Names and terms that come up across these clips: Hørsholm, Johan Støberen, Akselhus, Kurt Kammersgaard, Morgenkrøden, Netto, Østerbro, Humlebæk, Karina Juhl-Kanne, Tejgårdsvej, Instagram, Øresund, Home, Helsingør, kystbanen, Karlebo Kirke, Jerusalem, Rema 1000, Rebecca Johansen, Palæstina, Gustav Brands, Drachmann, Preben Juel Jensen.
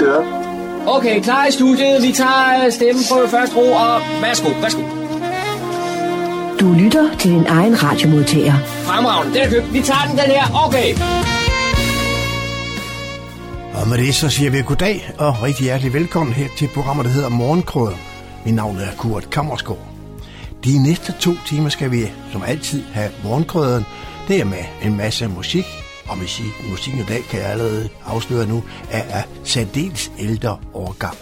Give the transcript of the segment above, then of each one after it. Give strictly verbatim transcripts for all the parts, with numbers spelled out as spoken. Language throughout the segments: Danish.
køre. Okay, klar i studiet. Vi tager stemmen på første ro, og værsgo, værsgo. Du lytter til din egen radiomodtager. Fremragende, den er købt. Vi tager den, den her. Okay. Og med det så siger vi goddag og rigtig hjertelig velkommen her til programmet, der hedder Morgenkrøden. Mit navn er Kurt Kammersgaard. De næste to timer skal vi som altid have Morgenkrøden. Det er med en masse musik. Og musik, musikken i dag kan jeg allerede afsløre nu, er af særdeles ældre årgang.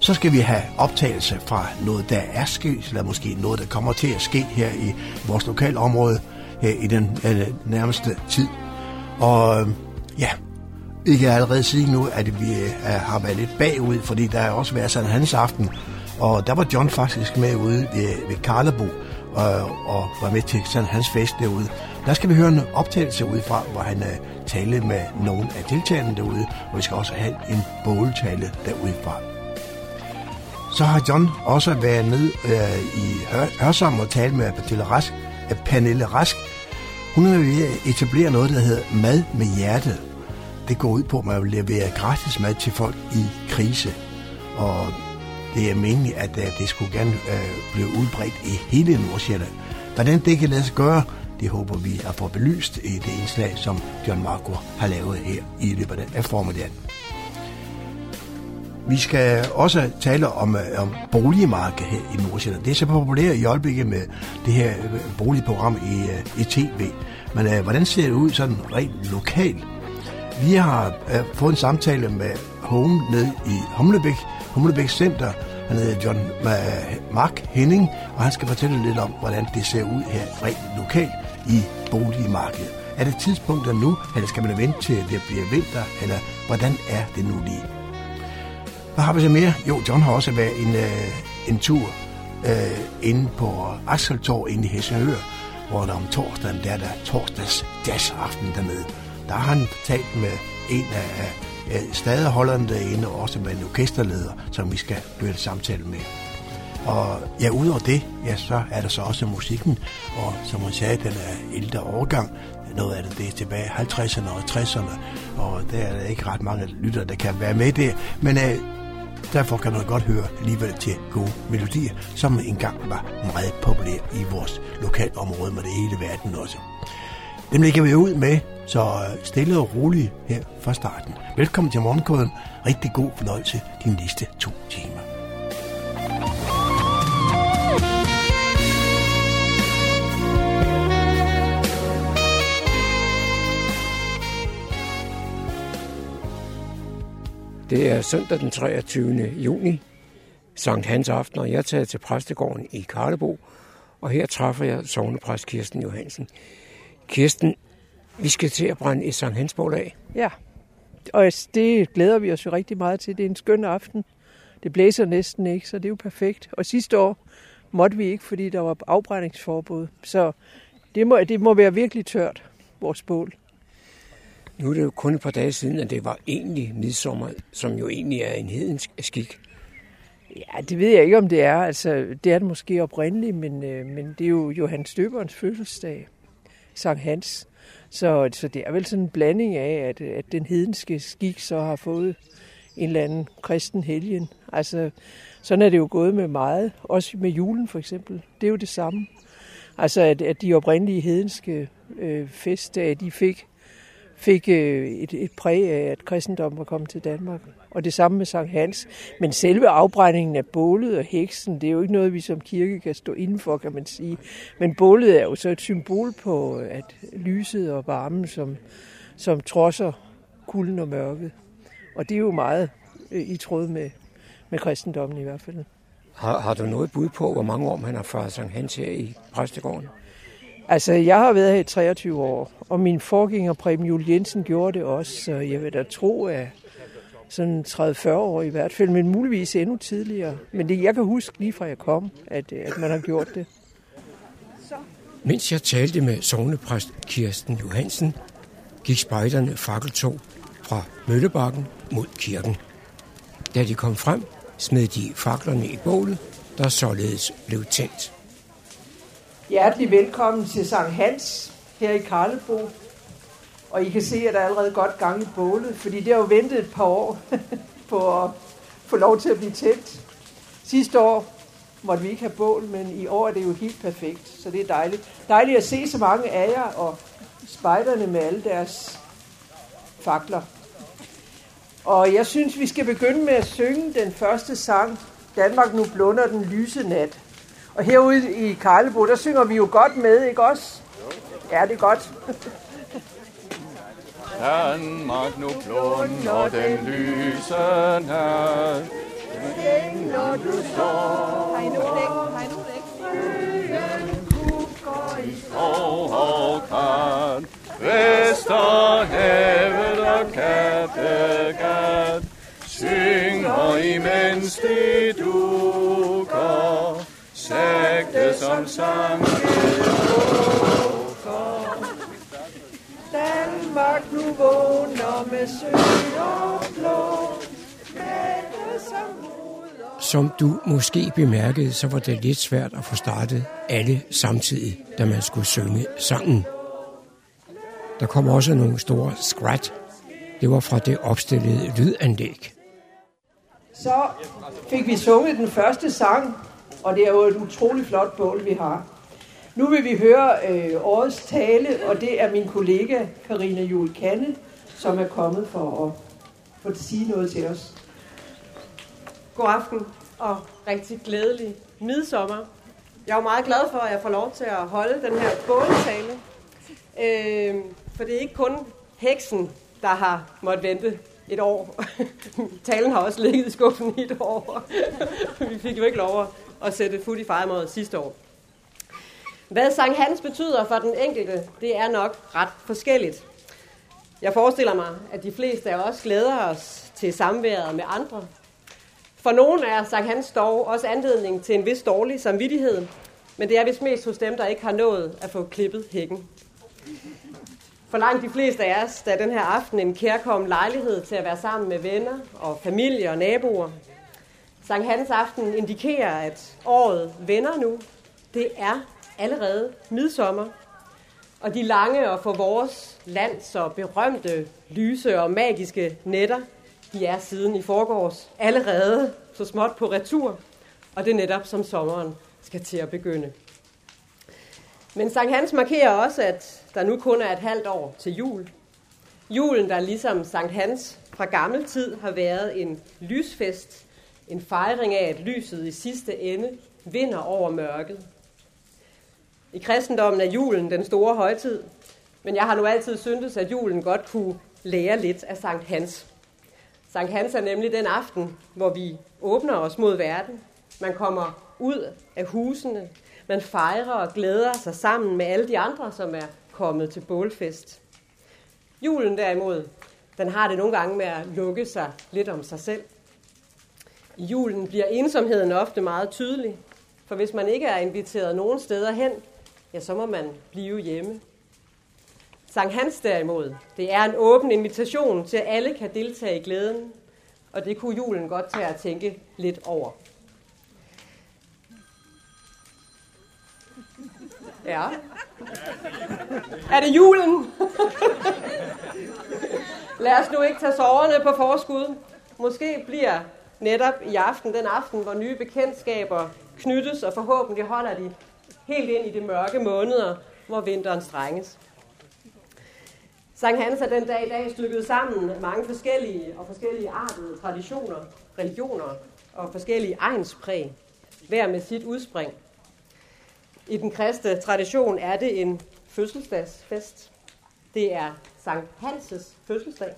Så skal vi have optagelse fra noget, der er sket, eller måske noget, der kommer til at ske her i vores lokalområde i den nærmeste tid. Og ja, I kan allerede sige nu, at vi har været lidt bagud, fordi der har også været sådan hans aften. Og der var John faktisk med ude ved Karlebo og, og var med til sådan hans fest derude. Der skal vi høre en optagelse udefra, hvor han uh, talte med nogle af deltagerne derude, og vi skal også have en båltale derudefra. Så har John også været nede uh, i Hørsholm og talt med Pernille Rask. Uh, Pernille Rask. Hun er ved at etablere noget, der hedder Mad med Hjertet. Det går ud på, at man leverer gratis mad til folk i krise, og det er meningen, at uh, det skulle gerne uh, blive udbredt i hele Nordsjælland. Hvordan det kan lade sig gøre, det håber vi at få belyst i det indslag, som John Marcko har lavet her i løbet af formiddagen. Vi skal også tale om, om boligmarkedet her i Nordsjælland. Det er så populært i øjeblikket med det her boligprogram i, i tv. Men øh, hvordan ser det ud sådan rent lokalt? Vi har øh, fået en samtale med Home nede i Humlebæk, Humlebæk Center. Han hedder John Mark Hemming, og han skal fortælle lidt om, hvordan det ser ud her rent lokalt i boligmarkedet. Er det tidspunktet nu, eller skal man vente til det bliver vinter, eller hvordan er det nu lige? Hvad har vi så mere? Jo, John har også været en, øh, en tur øh, inde på Akseltorv inde i Hesseøer, hvor der om torsdagen, der er der torsdags jazzaften dernede. Der har han talt med en af stadeholderne derinde, og også med en orkesterleder, som vi skal løbe et samtale med. Og ja, udover det, ja, så er der så også musikken, og som hun sagde, den er ældre årgang. Noget af det, det er tilbage i halvtredserne og tresserne, og der er der ikke ret mange lyttere, der kan være med der. Men øh, derfor kan man godt høre alligevel til gode melodier, som engang var meget populære i vores lokalområde, med det hele verden også. Dem lægger vi ud med, så stille og roligt her fra starten. Velkommen til Morgenkrøden. Rigtig god fornøjelse de næste to timer. Det er søndag den treogtyvende juni, Sankt Hans aften, og jeg er taget til præstegården i Karlebo, og her træffer jeg sognepræst Kirsten Johansen. Kirsten, vi skal til at brænde et Sankt Hansbål af. Ja, og det glæder vi os jo rigtig meget til. Det er en skøn aften. Det blæser næsten ikke, så det er jo perfekt. Og sidste år måtte vi ikke, fordi der var afbrændingsforbud. Så det må, det må være virkelig tørt, vores bål. Nu er det jo kun et par dage siden, at det var egentlig midsommer, som jo egentlig er en hedensk skik. Ja, det ved jeg ikke, om det er. Altså, det er det måske oprindeligt, men, men det er jo Johan Støberens fødselsdag. Sankt Hans. Så, så det er vel sådan en blanding af, at, at den hedenske skik så har fået en eller anden kristen helgen. Altså, sådan er det jo gået med meget. Også med julen for eksempel. Det er jo det samme. Altså, at, at de oprindelige hedenske øh, festdage, de fik, fik øh, et, et præg af, at kristendommen var kommet til Danmark. Og det samme med Sankt Hans. Men selve afbrændingen af bålet og heksen, det er jo ikke noget, vi som kirke kan stå indenfor, kan man sige. Men bålet er jo så et symbol på, at lyset og varmen, som, som trodser kulden og mørket. Og det er jo meget i tråd med, med kristendommen i hvert fald. Har, har du noget bud på, hvor mange år man har fra Sankt Hans her i præstegården? Altså, jeg har været her i treogtyve år, og min forgænger Preben Juel Jensen gjorde det også, så jeg vil da tro, at sådan tredive til fyrre år i hvert fald, men muligvis endnu tidligere. Men det, jeg kan huske lige fra jeg kom, at, at man har gjort det. Mens jeg talte med sognepræst Kirsten Johansen, gik spejderne fakkeltog fra Møllebakken mod kirken. Da de kom frem, smed de faklerne i bålet, der således blev tændt. Hjertelig velkommen til Sankt Hans her i Karlebo. Og I kan se, at der er allerede godt gang i bålet, fordi det har jo ventet et par år. på at få lov til at blive tændt. Sidste år måtte vi ikke have bål, men i år er det jo helt perfekt, så det er dejligt. Dejligt at se så mange af jer og spejderne med alle deres fakler. Og jeg synes, vi skal begynde med at synge den første sang, Danmark nu blunder den lyse nat. Og herude i Karlebo, der synger vi jo godt med, ikke også? Ja, det er godt. Danmark nu blunder den lyse nat. Når du står byen kukker i skov og kran, Vesterhavet og Kattegat synger imens de dukker, sagte som sang Danmark nu vågner med søg og blå. Som du måske bemærkede, så var det lidt svært at få startet alle samtidig, da man skulle synge sangen. Der kom også nogle store skrat. Det var fra det opstillede lydanlæg. Så fik vi sunget den første sang, og det er jo et utroligt flot bål, vi har. Nu vil vi høre øh, årets tale, og det er min kollega Karina Juhl-Kanne, som er kommet for at, for at sige noget til os. God aften og rigtig glædelig midsommer. Jeg er jo meget glad for, at jeg får lov til at holde den her båltale. Øh, for det er ikke kun heksen, der har måttet vente et år. Talen har også ligget i skuffen i et år. Vi fik jo ikke lov at sætte fut i fejremåret sidste år. Hvad Sankt Hans betyder for den enkelte, det er nok ret forskelligt. Jeg forestiller mig, at de fleste af os glæder os til samværet med andre. For nogen er Sankt Hans dog også anledning til en vis dårlig samvittighed, men det er vist mest hos dem, der ikke har nået at få klippet hækken. For langt de fleste af os, der den her aften en kærkommen lejlighed til at være sammen med venner og familie og naboer. Sankt Hans aften indikerer, at året vender nu. Det er allerede midsommer, og de lange og for vores land så berømte, lyse og magiske nætter, de er siden i forgårs allerede så småt på retur, og det er netop som sommeren skal til at begynde. Men Sankt Hans markerer også, at der nu kun er et halvt år til jul. Julen, der ligesom Sankt Hans fra gammel tid har været en lysfest, en fejring af, at lyset i sidste ende vinder over mørket. I kristendommen er julen den store højtid, men jeg har nu altid syntes, at julen godt kunne lære lidt af Sankt Hans. Sankt Hans er nemlig den aften, hvor vi åbner os mod verden. Man kommer ud af husene. Man fejrer og glæder sig sammen med alle de andre, som er kommet til bålfest. Julen derimod, den har det nogle gange med at lukke sig lidt om sig selv. I julen bliver ensomheden ofte meget tydelig. For hvis man ikke er inviteret nogen steder hen, ja, så må man blive hjemme. Sankt Hans derimod, det er en åben invitation til, at alle kan deltage i glæden, og det kunne julen godt tage at tænke lidt over. Ja. Er det julen? Lad os nu ikke tage sorgerne på forskud. Måske bliver netop i aften den aften, hvor nye bekendtskaber knyttes, og forhåbentlig holder de helt ind i de mørke måneder, hvor vinteren strenges. Sankt Hans er den dag i dag stykket sammen mange forskellige og forskellige artede traditioner, religioner og forskellige egenspræg, hver med sit udspring. I den kristne tradition er det en fødselsdagsfest. Det er Sankt Hans' fødselsdag.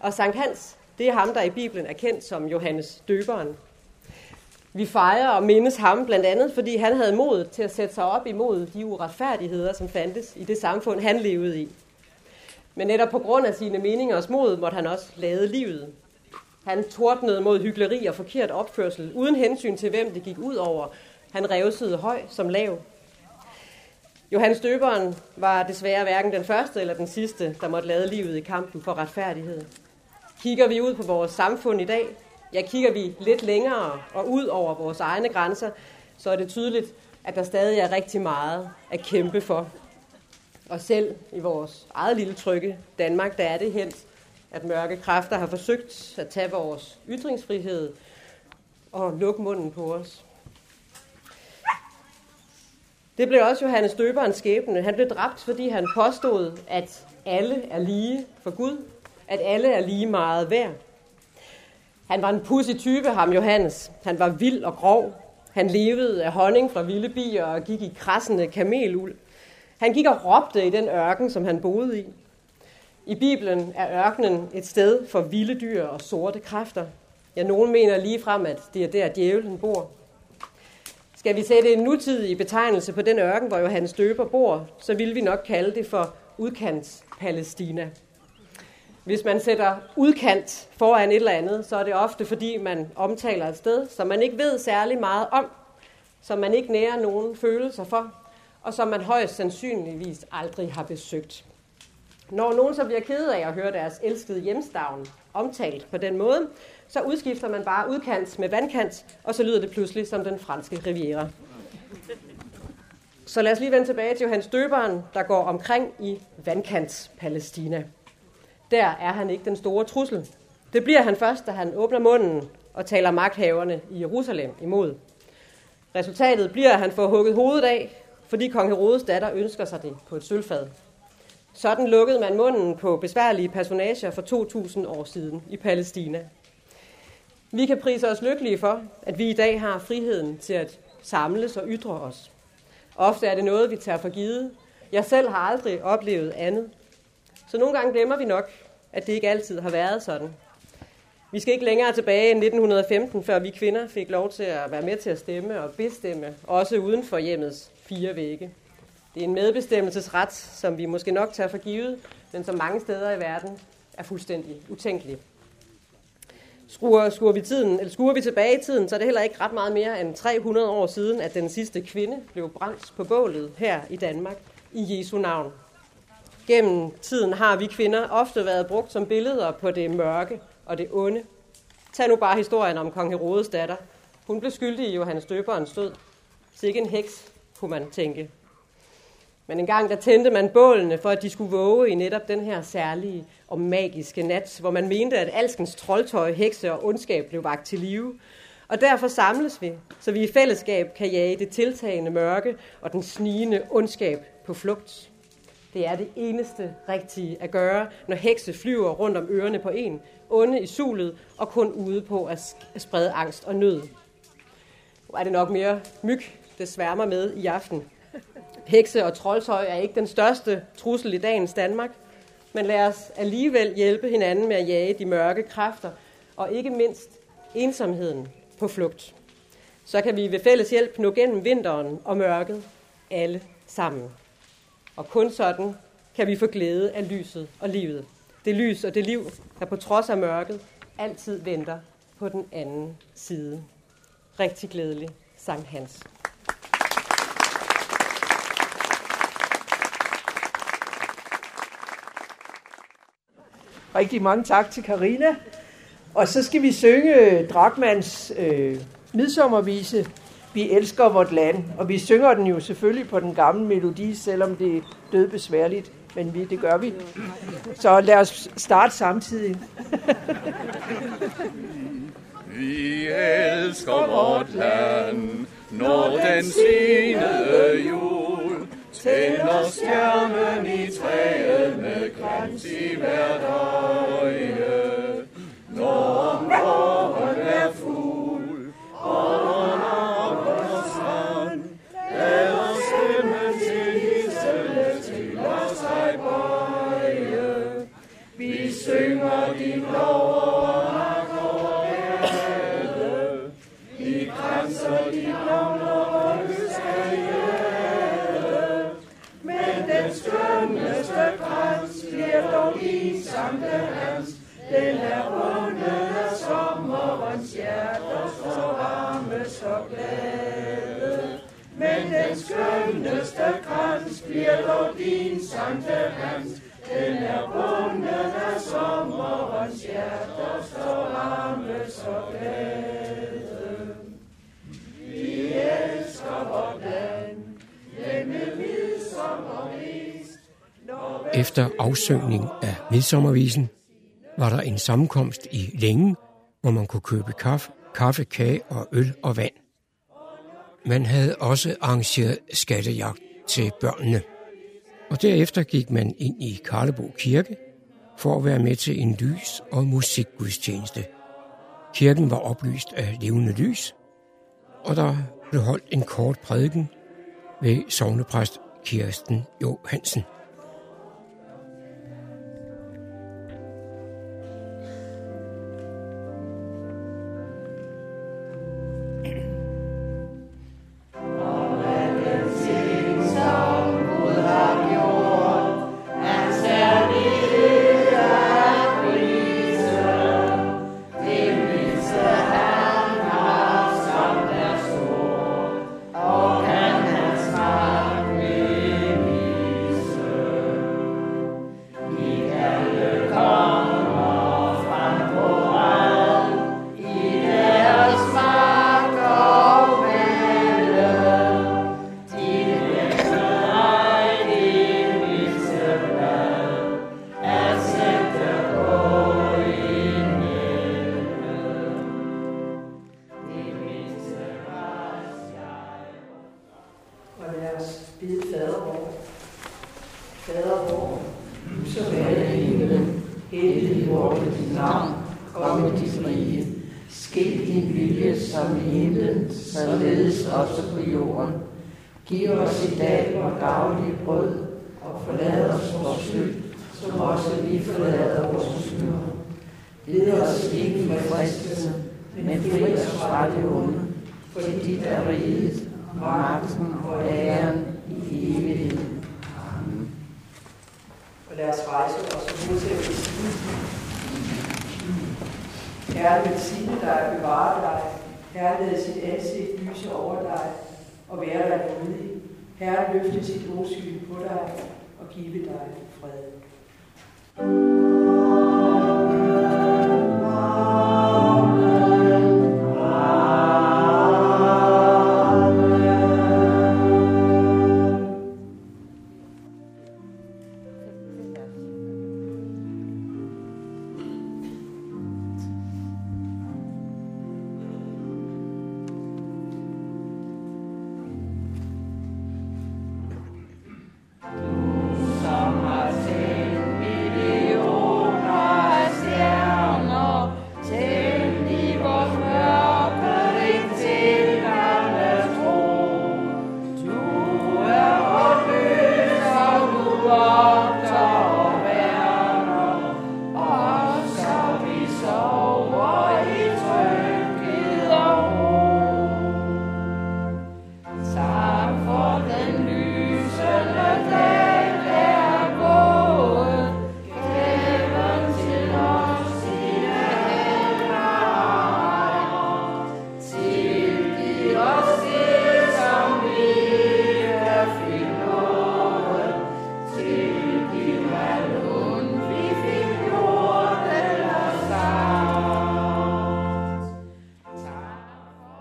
Og Sankt Hans, det er ham, der i Bibelen er kendt som Johannes Døberen. Vi fejrer og mindes ham blandt andet, fordi han havde mod til at sætte sig op imod de uretfærdigheder, som fandtes i det samfund, han levede i. Men netop på grund af sine meningers mod, måtte han også lade livet. Han tordnede mod hykleri og forkert opførsel, uden hensyn til, hvem det gik ud over. Han revsede høj som lav. Johannes Døberen var desværre hverken den første eller den sidste, der måtte lade livet i kampen for retfærdighed. Kigger vi ud på vores samfund i dag, ja, kigger vi lidt længere og ud over vores egne grænser, så er det tydeligt, at der stadig er rigtig meget at kæmpe for. Og selv i vores eget lille trygge Danmark, der er det helt at mørke kræfter har forsøgt at tage vores ytringsfrihed og lukke munden på os. Det blev også Johannes Døberens skæbne. Han blev dræbt, fordi han påstod, at alle er lige for Gud, at alle er lige meget værd. Han var en pudsig type, ham Johannes. Han var vild og grov. Han levede af honning fra vilde bier og gik i krassende kameluld. Han gik og råbte i den ørken, som han boede i. I Bibelen er ørkenen et sted for vilde dyr og sorte kræfter. Ja, nogen mener ligefrem, at det er der, djævlen bor. Skal vi sætte en nutidig betegnelse på den ørken, hvor Johannes Døber bor, så ville vi nok kalde det for udkants-Palæstina. Hvis man sætter udkant foran et eller andet, så er det ofte, fordi man omtaler et sted, som man ikke ved særlig meget om, som man ikke nærer nogen følelser for, og som man højst sandsynligvis aldrig har besøgt. Når nogen så bliver ked af at høre deres elskede hjemstavn omtalt på den måde, så udskifter man bare udkant med vandkant, og så lyder det pludselig som den franske riviera. Så lad os lige vende tilbage til Johannes Døberen, der går omkring i vandkants-Palæstina. Der er han ikke den store trussel. Det bliver han først, da han åbner munden og taler magthaverne i Jerusalem imod. Resultatet bliver, at han får hugget hovedet af, fordi kong Herodes datter ønsker sig det på et sølvfad. Sådan lukkede man munden på besværlige personager for to tusind år siden i Palæstina. Vi kan prise os lykkelige for, at vi i dag har friheden til at samles og ytre os. Ofte er det noget, vi tager for givet. Jeg selv har aldrig oplevet andet. Så nogle gange glemmer vi nok, at det ikke altid har været sådan. Vi skal ikke længere tilbage end nitten femten, før vi kvinder fik lov til at være med til at stemme og bestemme, også uden for hjemmets fire vægge. Det er en medbestemmelsesret, som vi måske nok tager for givet, men som mange steder i verden er fuldstændig utænkelig. Skruer, skruer, vi tiden, eller skruer vi tilbage i tiden, så er det heller ikke ret meget mere end tre hundrede år siden, at den sidste kvinde blev brændt på bålet her i Danmark i Jesu navn. Gennem tiden har vi kvinder ofte været brugt som billeder på det mørke og det onde. Tag nu bare historien om kong Herodes datter. Hun blev skyldig i Johannes Døberens død. Sikke en heks, kunne man tænke. Men engang der tændte man bålene for, at de skulle våge i netop den her særlige og magiske nat, hvor man mente, at alskens troldtøj, hekse og ondskab blev vakt til live. Og derfor samles vi, så vi i fællesskab kan jage det tiltagende mørke og den snigende ondskab på flugt. Det er det eneste rigtige at gøre, når hekse flyver rundt om ørerne på en, onde i sulet og kun ude på at sprede angst og nød. Nu er det nok mere myg, det sværmer med i aften. Hekse og troldtøj er ikke den største trussel i dagens Danmark, men lad os alligevel hjælpe hinanden med at jage de mørke kræfter, og ikke mindst ensomheden på flugt. Så kan vi ved fælles hjælp nå gennem vinteren og mørket alle sammen. Og kun sådan kan vi få glæde af lyset og livet. Det lys og det liv, der på trods af mørket altid venter på den anden side. Rigtig glædelig Sankt Hans. Rigtig mange tak til Karina. Og så skal vi synge Drachmanns øh, midsommervise. Vi elsker vort land, og vi synger den jo selvfølgelig på den gamle melodi, selvom det er dødbesværligt, men vi, det gør vi. Så lad os starte samtidig. Vi elsker vort land, når den senede jul tænder stjernen i træerne glans i hvert øje. Når morgen er fuld, og synger din lov og magt og ære. Vi kranser din navn og ønsker hjælpe. Men den skønneste krans bliver dog din Sankt Hans. Den er rundet af sommerens hjerter, så varme, så glæde. Men den skønneste krans bliver dog din Sankt Hans. Den er bundet af sommerens hjerter, så varme, så glæde. Vi elsker vort land, denne midsommervist. Efter afsyngning af midsommervisen var der en sammenkomst i Længe, hvor man kunne købe kaffe, kaffe, kage og øl og vand. Man havde også arrangeret skattejagt til børnene. Og derefter gik man ind i Karlebo Kirke for at være med til en lys- og musikgudstjeneste. Kirken var oplyst af levende lys, og der blev holdt en kort prædiken ved sognepræst Kirsten Johansen.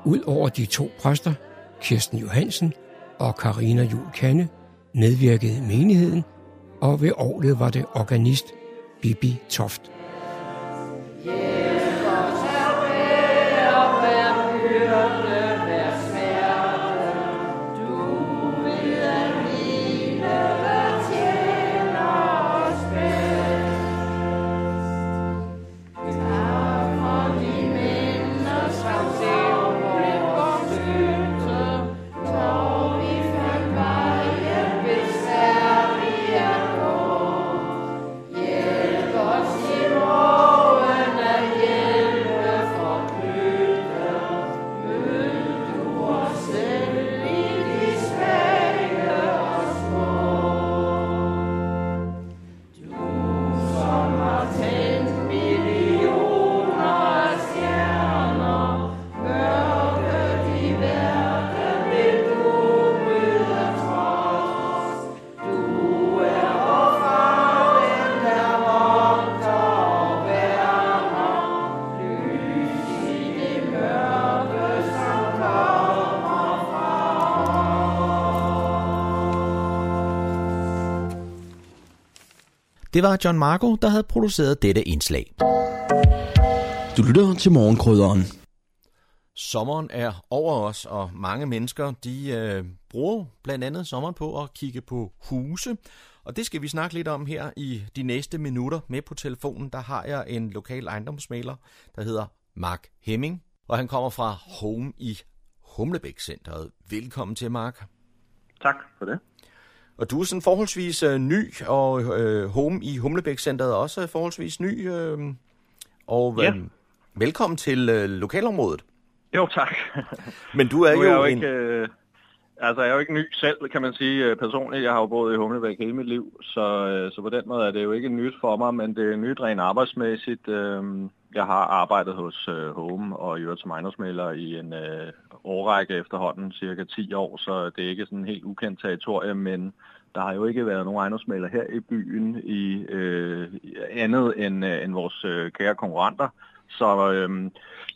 Udover de to præster, Kirsten Johansen og Karina Juhl-Kanne, medvirkede menigheden, og ved orglet var det organist Bibi Toft. Thank you. Det var John Marcko, der havde produceret dette indslag. Du lytter til Morgenkrøderen. Sommeren er over os, og mange mennesker de øh, bruger blandt andet sommeren på at kigge på huse. Og det skal vi snakke lidt om her i de næste minutter. Med på telefonen, der har jeg en lokal ejendomsmægler, der hedder Mark Hemming. Og han kommer fra Home i Humlebæk Centeret. Velkommen til, Mark. Tak for det. Og du er sådan forholdsvis øh, ny, og øh, Home i Humlebæk Centeret er også forholdsvis ny. Øh, og øh, ja. Velkommen til øh, lokalområdet. Jo, tak. Men du er, nu er jo, jeg jo en... ikke, øh, altså, jeg er jo ikke ny selv, kan man sige. Personligt, jeg har jo boet i Humlebæk hele mit liv, så, øh, så på den måde er det jo ikke nyt for mig, men det er nyt rent arbejdsmæssigt. Øh, jeg har arbejdet hos øh, Home og i øvrigt som ejendomsmægler i en øh, årrække efterhånden, cirka ti år, så det er ikke sådan helt ukendt territorium, men der har jo ikke været nogen ejendomsmægler her i byen i øh, andet end, øh, end vores øh, kære konkurrenter. Så øh,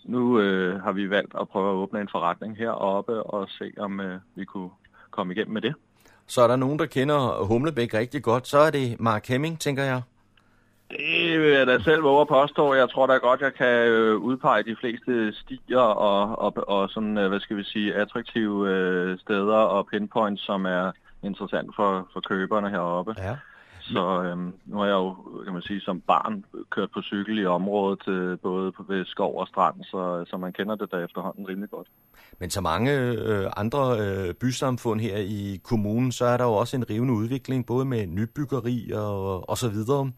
nu øh, har vi valgt at prøve at åbne en forretning heroppe og se, om øh, vi kunne komme igennem med det. Så er der nogen, der kender Humlebæk rigtig godt. Så er det Mark Hemming, tænker jeg. Det vil jeg da selv våge at påstå. Jeg tror da godt, jeg kan udpege de fleste stier og, og, og sådan, hvad skal vi sige, attraktive øh, steder og pinpoints, som er interessant for, for køberne heroppe. Ja. Så øhm, nu har jeg jo, kan man sige, som barn kørt på cykel i området, øh, både på ved skov og strand, så, så man kender det da efterhånden rimelig godt. Men så mange øh, andre øh, bysamfund her i kommunen, så er der jo også en rivende udvikling, både med nybyggeri og, og så videre.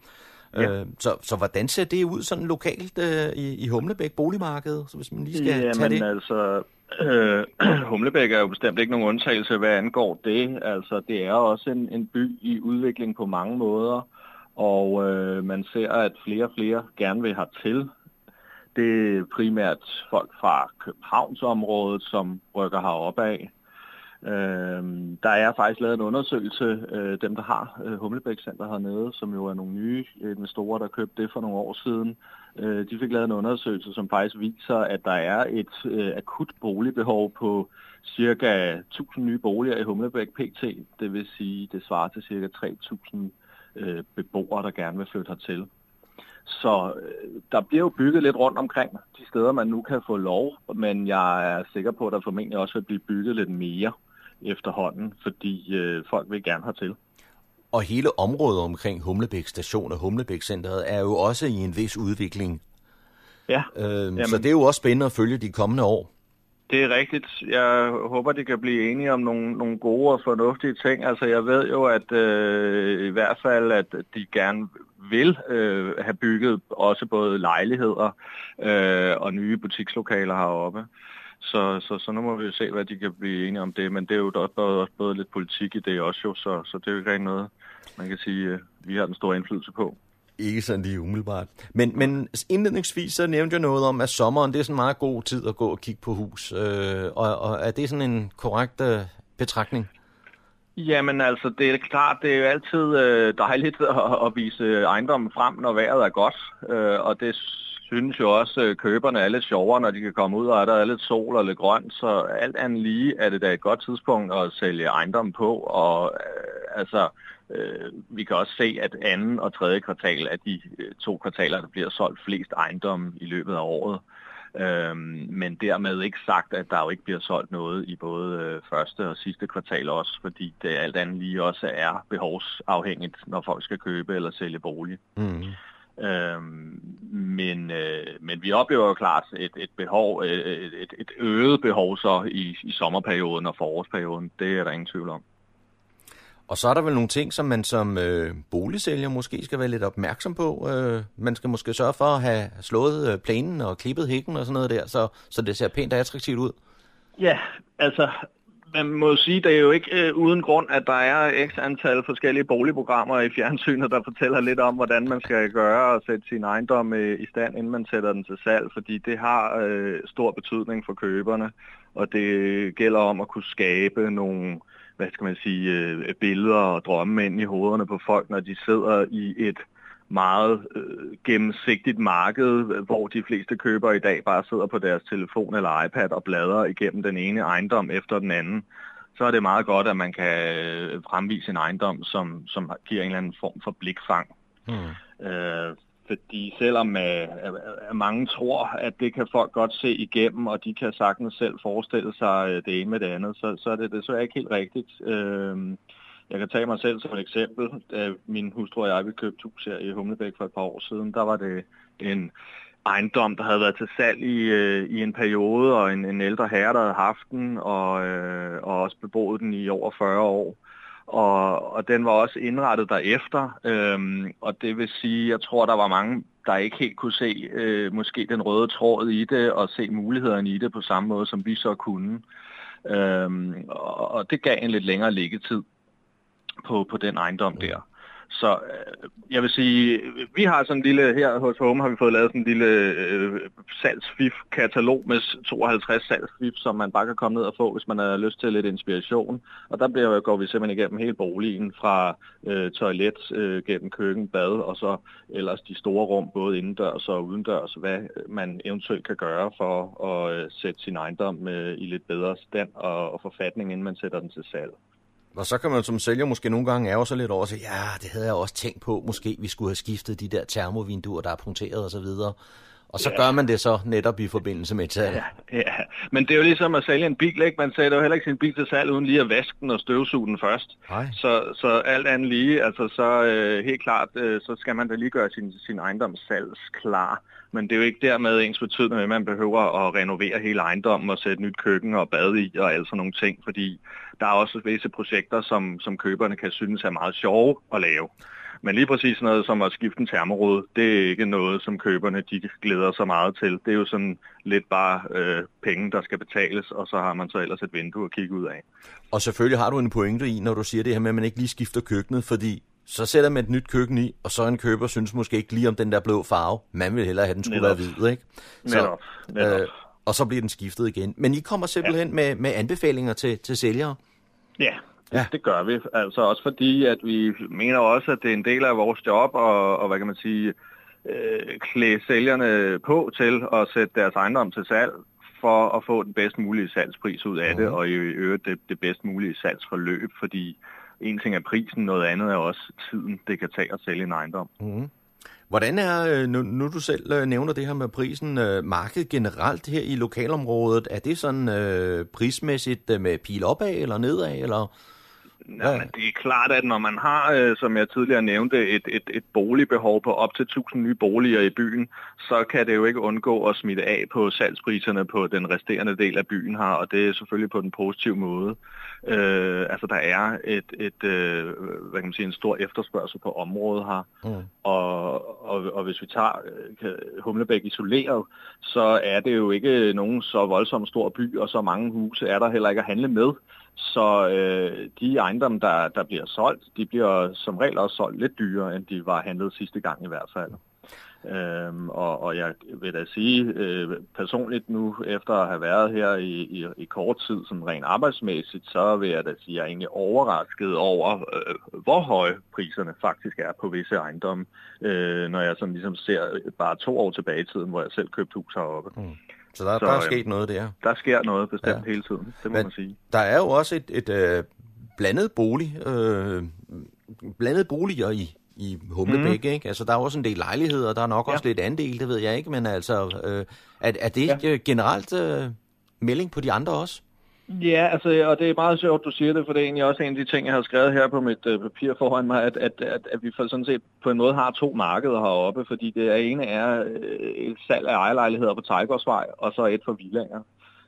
Ja. Øh, så, så hvordan ser det ud sådan lokalt øh, i, i Humlebæk boligmarkedet, så hvis man lige skal ja, tage det? Altså Øh, Humlebæk er jo bestemt ikke nogen undtagelse, hvad angår det. Altså, det er også en, en by i udvikling på mange måder, og øh, man ser, at flere og flere gerne vil hertil. Det er primært folk fra Københavnsområdet, som rykker herop af. Øh, der er faktisk lavet en undersøgelse, øh, dem der har øh, Humlebæk Center hernede, som jo er nogle nye investorer, der købte det for nogle år siden. Øh, de fik lavet en undersøgelse, som faktisk viser, at der er et øh, akut boligbehov på cirka tusind nye boliger i Humlebæk P T. Det vil sige, det svarer til cirka tre tusind øh, beboere, der gerne vil flytte hertil. Så der bliver jo bygget lidt rundt omkring de steder, man nu kan få lov, men jeg er sikker på, at der formentlig også vil blive bygget lidt mere efterhånden, fordi øh, folk vil gerne hertil. Og hele området omkring Humlebæk Station og Humlebæk Centeret er jo også i en vis udvikling. Ja. Øhm, så det er jo også spændende at følge de kommende år. Det er rigtigt. Jeg håber, de kan blive enige om nogle, nogle gode og fornuftige ting. Altså, jeg ved jo, at øh, i hvert fald, at de gerne vil øh, have bygget også både lejligheder øh, og nye butikslokaler heroppe. Så, så, så nu må vi jo se, hvad de kan blive enige om det, men det er jo også både, både lidt politik i det også jo, så, så det er jo ikke rigtig noget, man kan sige, vi har den store indflydelse på. Ikke sådan lige umiddelbart. Men, men indledningsvis så nævnte jeg noget om, at sommeren det er sådan en meget god tid at gå og kigge på hus, øh, og, og er det sådan en korrekt øh, betragtning? Jamen altså, det er klart, det er jo altid øh, dejligt at, at vise ejendommen frem, når vejret er godt, øh, og det synes jo også, at køberne er lidt sjovere, når de kan komme ud, og der er lidt sol og lidt grønt, så alt andet lige er det da et godt tidspunkt at sælge ejendommen på, og øh, altså, øh, vi kan også se, at anden og tredje kvartal af de øh, to kvartaler, der bliver solgt flest ejendomme i løbet af året. Øhm, men dermed ikke sagt, at der jo ikke bliver solgt noget i både øh, første og sidste kvartal også, fordi det alt andet lige også er behovsafhængigt, når folk skal købe eller sælge bolig. Mm. Øhm, men, øh, men vi oplever jo klart et, et, behov, øh, et, et øget behov så i, i sommerperioden og forårsperioden. Det er der ingen tvivl om. Og så er der vel nogle ting, som man som øh, boligsælger måske skal være lidt opmærksom på. Øh, man skal måske sørge for at have slået øh, planen og klippet hækken og sådan noget der, så, så det ser pænt og attraktivt ud. Ja, altså man må sige, det er jo ikke øh, uden grund, at der er x antal forskellige boligprogrammer i fjernsynet, der fortæller lidt om, hvordan man skal gøre og sætte sin ejendom øh, i stand, inden man sætter den til salg, fordi det har øh, stor betydning for køberne, og det gælder om at kunne skabe nogle... hvad skal man sige, billeder og drømme ind i hovederne på folk, når de sidder i et meget øh, gennemsigtigt marked, hvor de fleste købere i dag bare sidder på deres telefon eller iPad og bladrer igennem den ene ejendom efter den anden, så er det meget godt, at man kan fremvise en ejendom, som, som giver en eller anden form for blikfang. Mm. Øh, fordi selvom øh, mange tror, at det kan folk godt se igennem, og de kan sagtens selv forestille sig øh, det ene med det andet, så, så er det desværre ikke helt rigtigt. Øh, Jeg kan tage mig selv som et eksempel. Da min hustru og jeg ville købe et hus her i Humlebæk for et par år siden, der var det en ejendom, der havde været til salg i, øh, i en periode, og en, en ældre herre, der havde haft den, og, øh, og også beboet den i over fyrre år. Og, og den var også indrettet derefter, øhm, og det vil sige, jeg tror, der var mange, der ikke helt kunne se øh, måske den røde tråd i det, og se mulighederne i det på samme måde, som vi så kunne. Øhm, og, og det gav en lidt længere liggetid På, på den ejendom der. Så øh, jeg vil sige, vi har sådan en lille, her hos Home har vi fået lavet sådan en lille øh, salgsfif-katalog med tooghalvtreds salgsfif, som man bare kan komme ned og få, hvis man har lyst til lidt inspiration. Og der bliver, går vi simpelthen igennem hele boligen, fra øh, toilet, øh, gennem køkken, bad, og så ellers de store rum, både indendørs og udendørs, hvad man eventuelt kan gøre for at øh, sætte sin ejendom øh, i lidt bedre stand og, og forfatning, inden man sætter den til salg. Og så kan man som sælger måske nogle gange ærge sig lidt over, så ja, det havde jeg også tænkt på, måske vi skulle have skiftet de der termovinduer, der er punkteret og så videre. Og så ja. gør man det så netop i forbindelse med et salg. Ja, ja, men det er jo ligesom at sælge en bil, ikke? Man sælger jo heller ikke sin bil til salg, uden lige at vaske den og støvsuge den først. Så, så alt andet lige, altså så øh, helt klart, øh, så skal man da lige gøre sin, sin ejendomssalgsklar. Men det er jo ikke dermed ens betydende, at man behøver at renovere hele ejendommen og sætte nyt køkken og bad i og alt sådan nogle ting, fordi der er også visse projekter, som, som køberne kan synes er meget sjove at lave. Men lige præcis noget som at skifte en termorude, det er ikke noget, som køberne de glæder sig meget til. Det er jo sådan lidt bare øh, penge, der skal betales, og så har man så ellers et vindue at kigge ud af. Og selvfølgelig har du en pointe i, når du siger det her med, at man ikke lige skifter køkkenet, fordi så sætter man et nyt køkken i, og så en køber synes måske ikke lige om den der blå farve. Man vil hellere have den skulle være hvid, ikke? Så, netop, netop. Øh, og så bliver den skiftet igen. Men I kommer simpelthen ja. med, med anbefalinger til, til sælgere? Ja. Ja. Det gør vi, altså også fordi, at vi mener også, at det er en del af vores job, og, og hvad kan man sige, øh, klæde sælgerne på til at sætte deres ejendom til salg, for at få den bedst mulige salgspris ud af okay. det, og i øvrigt det, det bedst mulige salgsforløb, fordi en ting er prisen, noget andet er også tiden, det kan tage at sælge en ejendom. Mm. Hvordan er, nu, nu du selv nævner det her med prisen, øh, markedet generelt her i lokalområdet, er det sådan øh, prismæssigt med pil opad eller nedad, eller? Nej, men det er klart, at når man har, øh, som jeg tidligere nævnte, et, et, et boligbehov på op til tusind nye boliger i byen, så kan det jo ikke undgå at smitte af på salgspriserne på den resterende del af byen her, og det er selvfølgelig på den positive måde. Øh, altså, der er et, et øh, hvad kan man sige, en stor efterspørgsel på området her, mm. og, og, og hvis vi tager Humlebæk isoleret, så er det jo ikke nogen så voldsomt stor by, og så mange huse er der heller ikke at handle med. Så øh, de ejendomme, der, der bliver solgt, de bliver som regel også solgt lidt dyrere, end de var handlet sidste gang i hvert fald. Øhm, og, og jeg vil da sige øh, personligt nu, efter at have været her i, i, i kort tid, som rent arbejdsmæssigt, så vil jeg da sige, at jeg er egentlig overrasket over, øh, hvor høje priserne faktisk er på visse ejendomme, øh, når jeg sådan ligesom ser bare to år tilbage i tiden, hvor jeg selv købte hus heroppe. Mm. Så der, så der er sket noget der. Der sker noget bestemt ja. hele tiden, det må Men man sige. Der er jo også et, et øh, blandet bolig, øh, blandet boliger i, i Humlebæk, mm. ikke? Altså der er også en del lejligheder, der er nok ja. også lidt andel, det ved jeg ikke, men altså øh, er, er det ja. generelt øh, melding på de andre også? Ja, altså, og det er meget sjovt, du siger det, for det er egentlig også en af de ting, jeg har skrevet her på mit øh, papir foran mig, at, at, at, at vi sådan set på en måde har to markeder heroppe, fordi det ene er øh, et salg af ejerlejligheder på Tejgårdsvej, og så et for villager.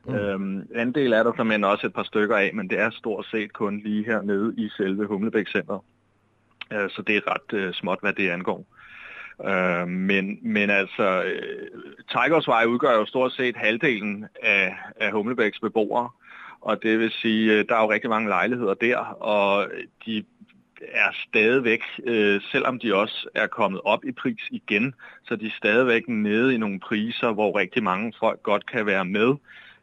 Mm. Øhm, anden del er der simpelthen også et par stykker af, men det er stort set kun lige hernede i selve Humlebæk Center. Øh, så det er ret øh, småt, hvad det angår. Øh, men, men altså, øh, Tejgårdsvej udgør jo stort set halvdelen af, af Humlebæks beboere, og det vil sige, der er jo rigtig mange lejligheder der, og de er stadigvæk, øh, selvom de også er kommet op i pris igen, så de er stadigvæk nede i nogle priser, hvor rigtig mange folk godt kan være med.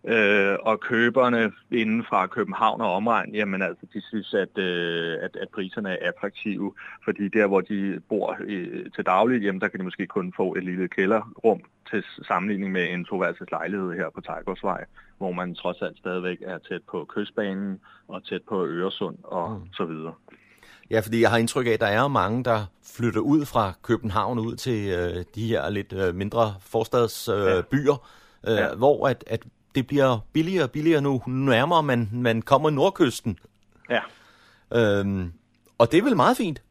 Øh, og køberne inden fra København og omegn, jamen altså, de synes, at, øh, at, at priserne er attraktive, fordi der, hvor de bor øh, til daglig, jamen der kan de måske kun få et lille kælderrum til sammenligning med en toværelses lejlighed her på Tejgårdsvej, hvor man trods alt stadigvæk er tæt på kystbanen og tæt på Øresund og mm. så videre. Ja, fordi jeg har indtryk af, at der er mange, der flytter ud fra København ud til øh, de her lidt øh, mindre forstadsbyer, øh, ja. øh, ja. hvor at, at det bliver billigere og billigere nu, nærmere man, man kommer nordkysten. Ja. Øhm, og det er vel meget fint?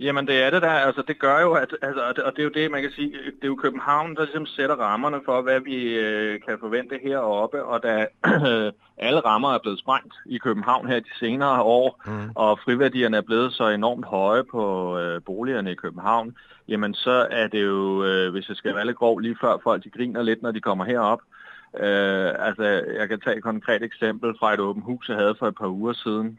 Jamen det er det der, altså det gør jo, at, altså, og det er jo det, man kan sige, det er jo København, der ligesom sætter rammerne for, hvad vi øh, kan forvente heroppe, og da øh, alle rammer er blevet sprængt i København her de senere år, mm. og friværdierne er blevet så enormt høje på øh, boligerne i København, jamen så er det jo, øh, hvis jeg skal være lidt grov lige før, folk de griner lidt, når de kommer herop. Øh, altså jeg kan tage et konkret eksempel fra et åbent hus, jeg havde for et par uger siden,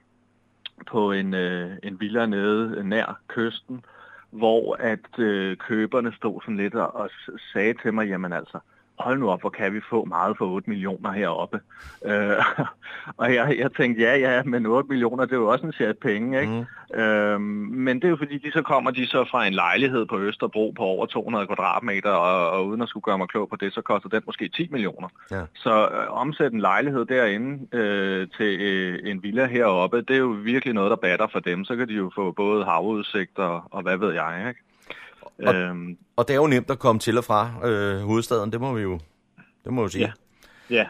på en, øh, en villa nede nær kysten, hvor at øh, køberne stod sådan lidt og, og sagde til mig, jamen altså, hold nu op, hvor kan vi få meget for otte millioner heroppe? Øh, og jeg, jeg tænkte, ja, ja, men otte millioner, det er jo også en sæt penge, ikke? Mm. Øh, men det er jo fordi, de så kommer de så fra en lejlighed på Østerbro på over to hundrede kvadratmeter, og, og uden at skulle gøre mig klog på det, så koster den måske ti millioner. Ja. Så øh, omsætte en lejlighed derinde øh, til øh, en villa heroppe, det er jo virkelig noget, der batter for dem. Så kan de jo få både havudsigter og hvad ved jeg, ikke? Og, øhm, og det er jo nemt at komme til og fra øh, hovedstaden, det må vi jo, det må vi jo sige. Ja, ja,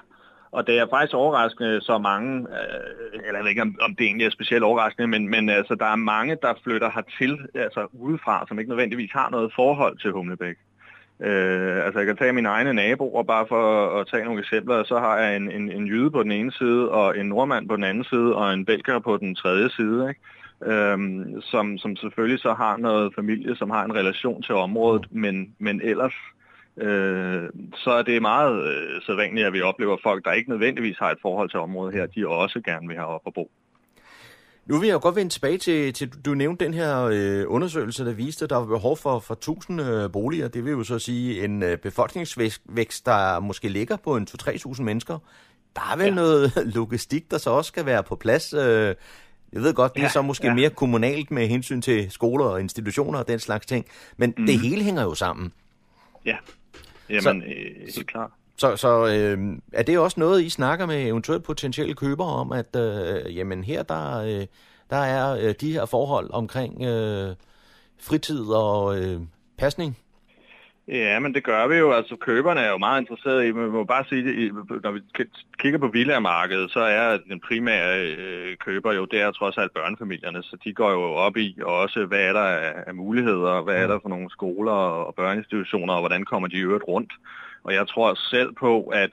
og det er faktisk overraskende så mange, øh, eller jeg ved ikke om, om det egentlig er specielt overraskende, men, men altså, der er mange, der flytter hertil altså, udefra, som ikke nødvendigvis har noget forhold til Humlebæk. Øh, altså jeg kan tage mine egne naboer bare for at tage nogle eksempler, så har jeg en, en, en jyde på den ene side, og en nordmand på den anden side, og en belgier på den tredje side, ikke? Øhm, som, som selvfølgelig så har noget familie, som har en relation til området, men, men ellers øh, så er det meget øh, sædvanligt, at vi oplever folk, der ikke nødvendigvis har et forhold til området her, de også gerne vil heroppe og bo. Nu vil jeg jo godt vende tilbage til, til du nævnte den her øh, undersøgelse, der viste, at der var behov for, for tusind øh, boliger. Det vil jo så sige en øh, befolkningsvækst, der måske ligger på en to til tre tusind mennesker. Der er vel ja. noget logistik, der så også skal være på plads. Øh, Jeg ved godt, det er ja, så måske ja. mere kommunalt med hensyn til skoler og institutioner og den slags ting, men mm. det hele hænger jo sammen. Ja, jamen så, øh, helt klart. Så, så øh, er det også noget, I snakker med eventuelt potentielle købere om, at øh, jamen her der, øh, der er øh, de her forhold omkring øh, fritid og øh, pasning? Ja, men det gør vi jo. Altså køberne er jo meget interesserede i, man må bare sige, når vi kigger på villamarkedet, så er den primære øh, køber jo, det er trods alt børnefamilierne, så de går jo op i også, hvad er der af muligheder, hvad er der for nogle skoler og børneinstitutioner, og hvordan kommer de i øvrigt rundt. Og jeg tror selv på, at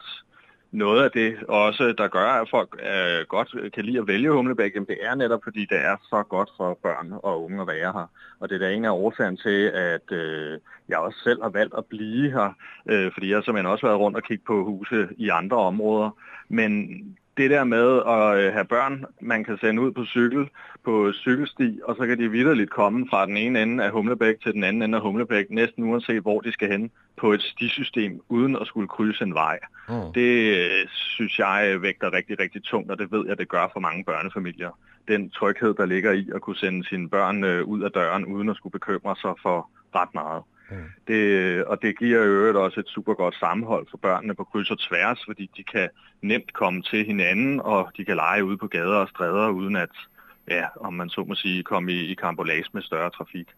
noget af det også, der gør, at folk øh, godt kan lide at vælge Humlebæk, det er netop, fordi det er så godt for børn og unge at være her. Og det er da en af årsagen til, at øh, jeg også selv har valgt at blive her, øh, fordi jeg har simpelthen også været rundt og kigge på huse i andre områder. Men det der med at have børn, man kan sende ud på cykel, på cykelsti, og så kan de vitterligt komme fra den ene ende af Humlebæk til den anden ende af Humlebæk, næsten uanset hvor de skal hen, på et stisystem, uden at skulle krydse en vej. Mm. Det synes jeg vægter rigtig, rigtig tungt, og det ved jeg, det gør for mange børnefamilier. Den tryghed, der ligger i at kunne sende sine børn ud af døren, uden at skulle bekymre sig for ret meget. Mm. Det, og det giver i øvrigt også et super godt sammenhold for børnene på kryds og tværs, fordi de kan nemt komme til hinanden, og de kan lege ude på gader og stræder, uden at, ja, om man så må sige, komme i, i karambolage med større trafik.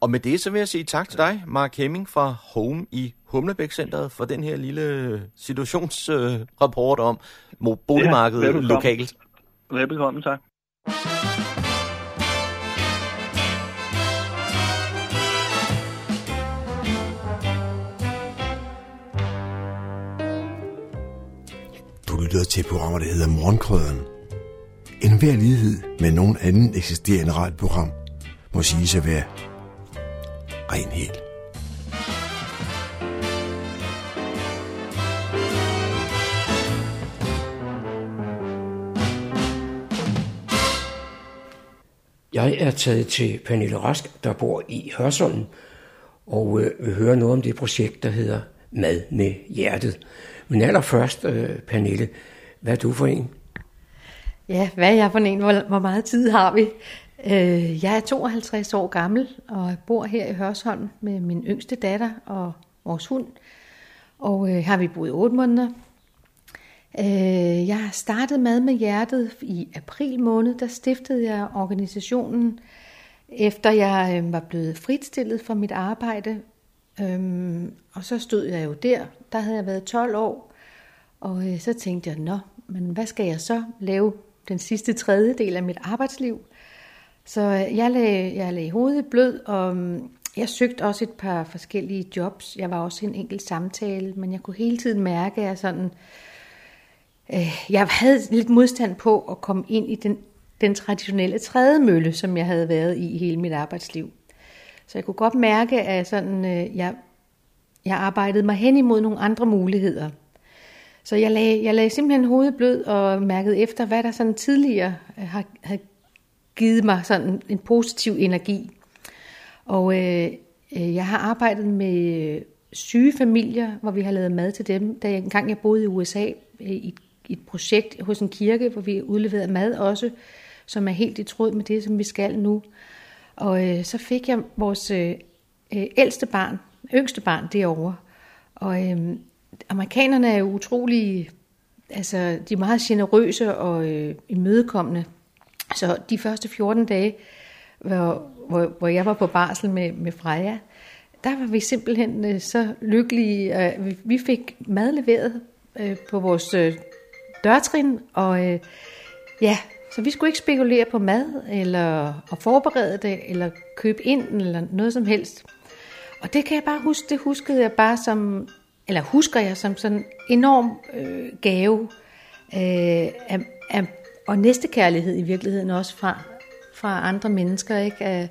Og med det så vil jeg sige tak til dig, Mark Hemming fra Home i Humlebæk Centeret, for den her lille situationsrapport øh, om boligmarkedet ja, velbekomme. Lokalt. Velbekomme, tak. Lytter til programmer, der hedder Morgenkrøden. En hver lighed med nogen anden eksisterende radioprogram må siges at være ren hel. Jeg er taget til Pernille Rask, der bor i Hørsholm, og øh, vil høre noget om det projekt, der hedder Mad med Hjertet. Men allerførst, Pernille, hvad er du for en? Ja, hvad er jeg for en? Hvor, hvor meget tid har vi? Øh, jeg er tooghalvtreds år gammel og bor her i Hørsholm med min yngste datter og vores hund. Og øh, har vi boet otte måneder. Jeg har startet Mad med Hjertet i april måned. Der stiftede jeg organisationen, efter jeg var blevet fritstillet fra mit arbejde. Og så stod jeg jo der. Der havde jeg været tolv år. Og så tænkte jeg, nå, men hvad skal jeg så lave den sidste tredjedel af mit arbejdsliv? Så jeg lagde, jeg lagde hovedet blød, og jeg søgte også et par forskellige jobs. Jeg var også i en enkelt samtale, men jeg kunne hele tiden mærke, at jeg sådan... Jeg havde lidt modstand på at komme ind i den, den traditionelle trædemølle, som jeg havde været i hele mit arbejdsliv. Så jeg kunne godt mærke, at sådan, jeg, jeg arbejdede mig hen imod nogle andre muligheder. Så jeg lagde, jeg lagde simpelthen hovedet blød og mærkede efter, hvad der sådan tidligere har, har givet mig sådan en positiv energi. Og øh, jeg har arbejdet med syge familier, hvor vi har lavet mad til dem. Da jeg, en gang jeg boede i U S A i et et projekt hos en kirke, hvor vi udleverede mad også, som er helt i tråd med det, som vi skal nu. Og øh, så fik jeg vores øh, ældste barn, yngste barn derovre. Og øh, amerikanerne er jo utrolige, altså de er meget generøse og øh, imødekommende. Så de første fjorten dage, hvor, hvor, hvor jeg var på barsel med, med Freja, der var vi simpelthen øh, så lykkelige. Øh, vi, vi fik mad leveret øh, på vores... Øh, dørtrin, og øh, ja, så vi skulle ikke spekulere på mad, eller at forberede det, eller købe ind, eller noget som helst. Og det kan jeg bare huske, det huskede jeg bare som, eller husker jeg som sådan en enorm øh, gave, øh, af, af, og næstekærlighed i virkeligheden også fra, fra andre mennesker, ikke?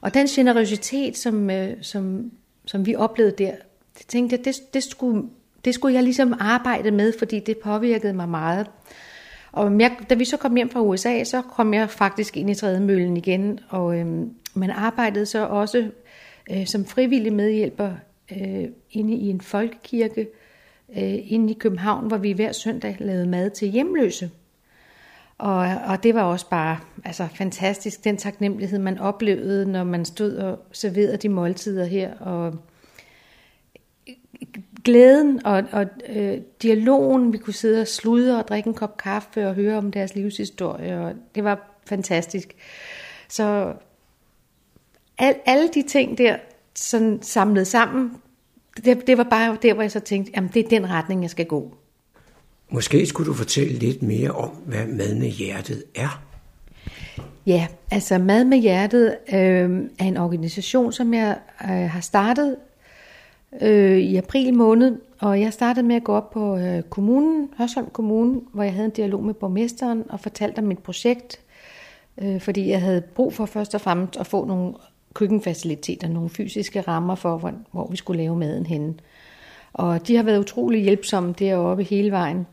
Og den generøsitet, som, øh, som, som vi oplevede der, det tænkte jeg, det, det skulle... Det skulle jeg ligesom arbejde med, fordi det påvirkede mig meget. Og jeg, da vi så kom hjem fra U S A, så kom jeg faktisk ind i trædemøllen igen, og øhm, man arbejdede så også øh, som frivillig medhjælper øh, inde i en folkekirke øh, inde i København, hvor vi hver søndag lavede mad til hjemløse. Og, og det var også bare altså, fantastisk, den taknemmelighed, man oplevede, når man stod og serverede de måltider her, og glæden og, og øh, dialogen, vi kunne sidde og sludre og drikke en kop kaffe og høre om deres livshistorie, og det var fantastisk. Så al, alle de ting der sådan samlet sammen, det, det var bare der, hvor jeg så tænkte, jamen det er den retning, jeg skal gå. Måske skulle du fortælle lidt mere om, hvad Mad med Hjertet er. Ja, altså Mad med Hjertet øh, er en organisation, som jeg øh, har startet i april måned, og jeg startede med at gå op på kommunen, Hørsholm Kommune, hvor jeg havde en dialog med borgmesteren og fortalte om mit projekt, fordi jeg havde brug for først og fremmest at få nogle køkkenfaciliteter, nogle fysiske rammer for, hvor vi skulle lave maden henne. Og de har været utrolig hjælpsomme deroppe hele vejen.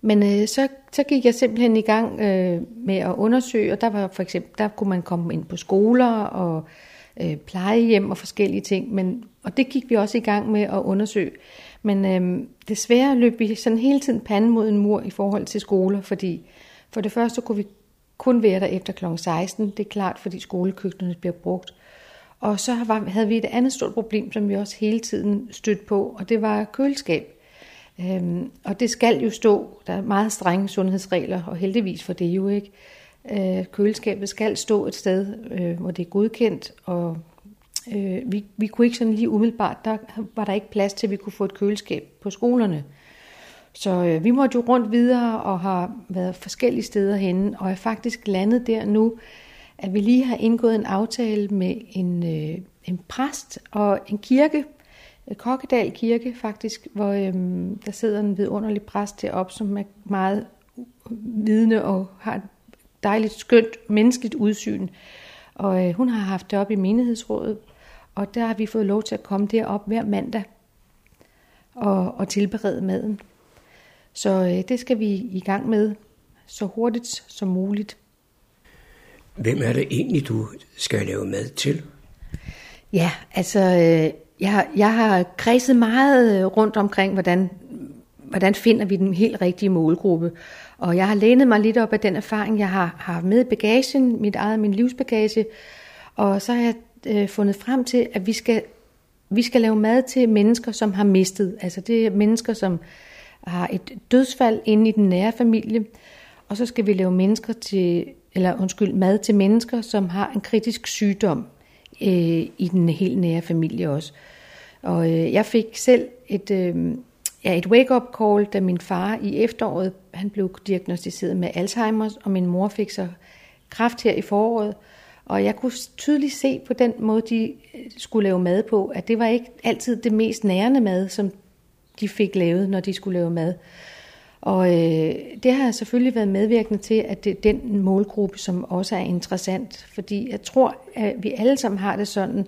Men øh, så, så gik jeg simpelthen i gang øh, med at undersøge, og der var for eksempel, der kunne man komme ind på skoler og øh, plejehjem og forskellige ting, men og det gik vi også i gang med at undersøge. Men øhm, desværre løb vi sådan hele tiden panden mod en mur i forhold til skoler, fordi for det første kunne vi kun være der efter klokken seksten. Det er klart, fordi skolekøkkenerne bliver brugt. Og så var, havde vi et andet stort problem, som vi også hele tiden stødte på, og det var køleskab. Øhm, og det skal jo stå. Der er meget strenge sundhedsregler, og heldigvis for det jo ikke. Øh, køleskabet skal stå et sted, øh, hvor det er godkendt, og... Vi, vi kunne ikke sådan lige umiddelbart, der var der ikke plads til, at vi kunne få et køleskab på skolerne. Så øh, vi måtte jo rundt videre og har været forskellige steder henne, og er faktisk landet der nu, at vi lige har indgået en aftale med en, øh, en præst og en kirke, Kokkedal Kirke faktisk, hvor øh, der sidder en vidunderlig præst deroppe, som er meget vidende og har et dejligt, skønt, menneskeligt udsyn. Og øh, hun har haft det op i menighedsrådet, og der har vi fået lov til at komme derop hver mandag og, og tilberede maden. Så øh, det skal vi i gang med så hurtigt som muligt. Hvem er det egentlig, du skal lave mad til? Ja, altså øh, jeg, jeg har kredset meget rundt omkring, hvordan, hvordan finder vi den helt rigtige målgruppe. Og jeg har lænet mig lidt op af den erfaring, jeg har haft med bagagen, mit eget min livsbagage. Og så har jeg øh, fundet frem til, at vi skal, vi skal lave mad til mennesker, som har mistet. Altså det er mennesker, som har et dødsfald inde i den nære familie, og så skal vi lave mennesker til, eller undskyld, mad til mennesker, som har en kritisk sygdom øh, i den helt nære familie også. Og øh, jeg fik selv et, øh, ja, et wake-up call, da min far i efteråret, han blev diagnosticeret med Alzheimer, og min mor fik så kræft her i foråret. Og jeg kunne tydeligt se på den måde, de skulle lave mad på, at det var ikke altid det mest nærende mad, som de fik lavet, når de skulle lave mad. Og øh, det har selvfølgelig været medvirkende til, at det er den målgruppe, som også er interessant. Fordi jeg tror, at vi alle sammen har det sådan,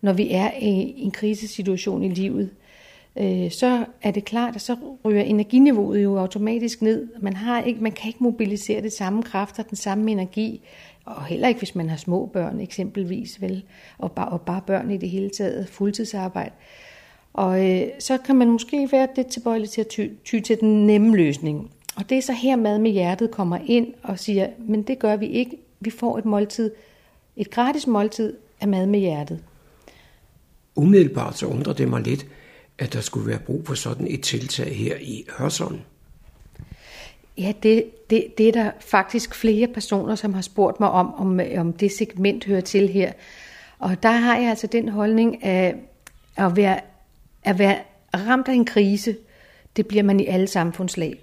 når vi er i en krisesituation i livet, øh, så er det klart, at så ryger energiniveauet jo automatisk ned. Man, har ikke, man kan ikke mobilisere det samme kræfter, den samme energi, og heller ikke, hvis man har små børn eksempelvis, vel, og bare, og bare børn i det hele taget, fuldtidsarbejde. Og øh, så kan man måske være lidt tilbøjelig til at ty, ty til den nemme løsning. Og det er så her Mad med Hjertet kommer ind og siger, men det gør vi ikke. Vi får et måltid, et gratis måltid af Mad med Hjertet. Umiddelbart så undrer det mig lidt, at der skulle være brug for sådan et tiltag her i Hørsholm. Ja, det, det, det er der faktisk flere personer, som har spurgt mig om, om, om det segment hører til her. Og der har jeg altså den holdning af at være, at være ramt af en krise, det bliver man i alle samfundslag.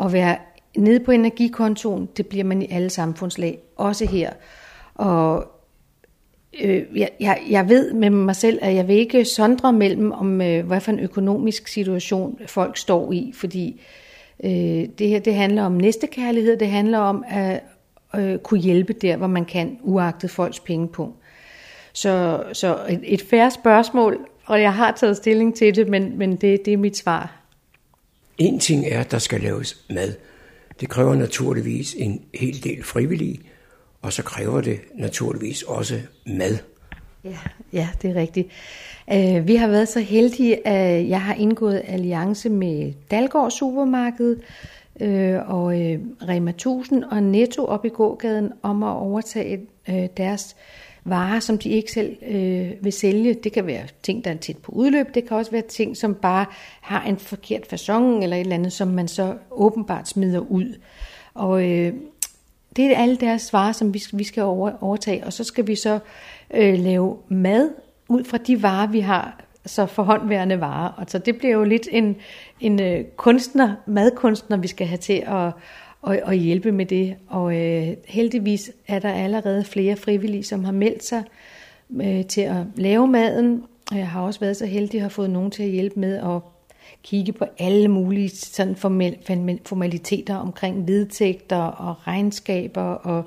At være nede på energikontoen, det bliver man i alle samfundslag, også her. Og øh, jeg, jeg ved med mig selv, at jeg vil ikke sondre mellem, om øh, hvad for en økonomisk situation folk står i, fordi det her, det handler om næstekærlighed, det handler om at øh, kunne hjælpe der, hvor man kan, uagtet folks pengepunkt. Så, så et, et fair spørgsmål, og jeg har taget stilling til det, men, men det, det er mit svar. En ting er, at der skal laves mad. Det kræver naturligvis en hel del frivillige, og så kræver det naturligvis også mad. Ja, ja, det er rigtigt. Uh, vi har været så heldige, at jeg har indgået alliance med Dalgaard Supermarked uh, og uh, Rema tusind og Netto op i gågaden om at overtage uh, deres varer, som de ikke selv uh, vil sælge. Det kan være ting, der er tæt på udløb. Det kan også være ting, som bare har en forkert facon eller et eller andet, som man så åbenbart smider ud. Og uh, det er alle deres varer, som vi skal overtage, og så skal vi så øh, lave mad ud fra de varer, vi har, så forhåndværende varer. Og så det bliver jo lidt en, en kunstner, madkunstner, vi skal have til at, at, at hjælpe med det. Og øh, heldigvis er der allerede flere frivillige, som har meldt sig øh, til at lave maden. Og jeg har også været så heldig at have fået nogen til at hjælpe med at kigge på alle mulige sådan formel, formaliteter omkring vedtægter og regnskaber. Og,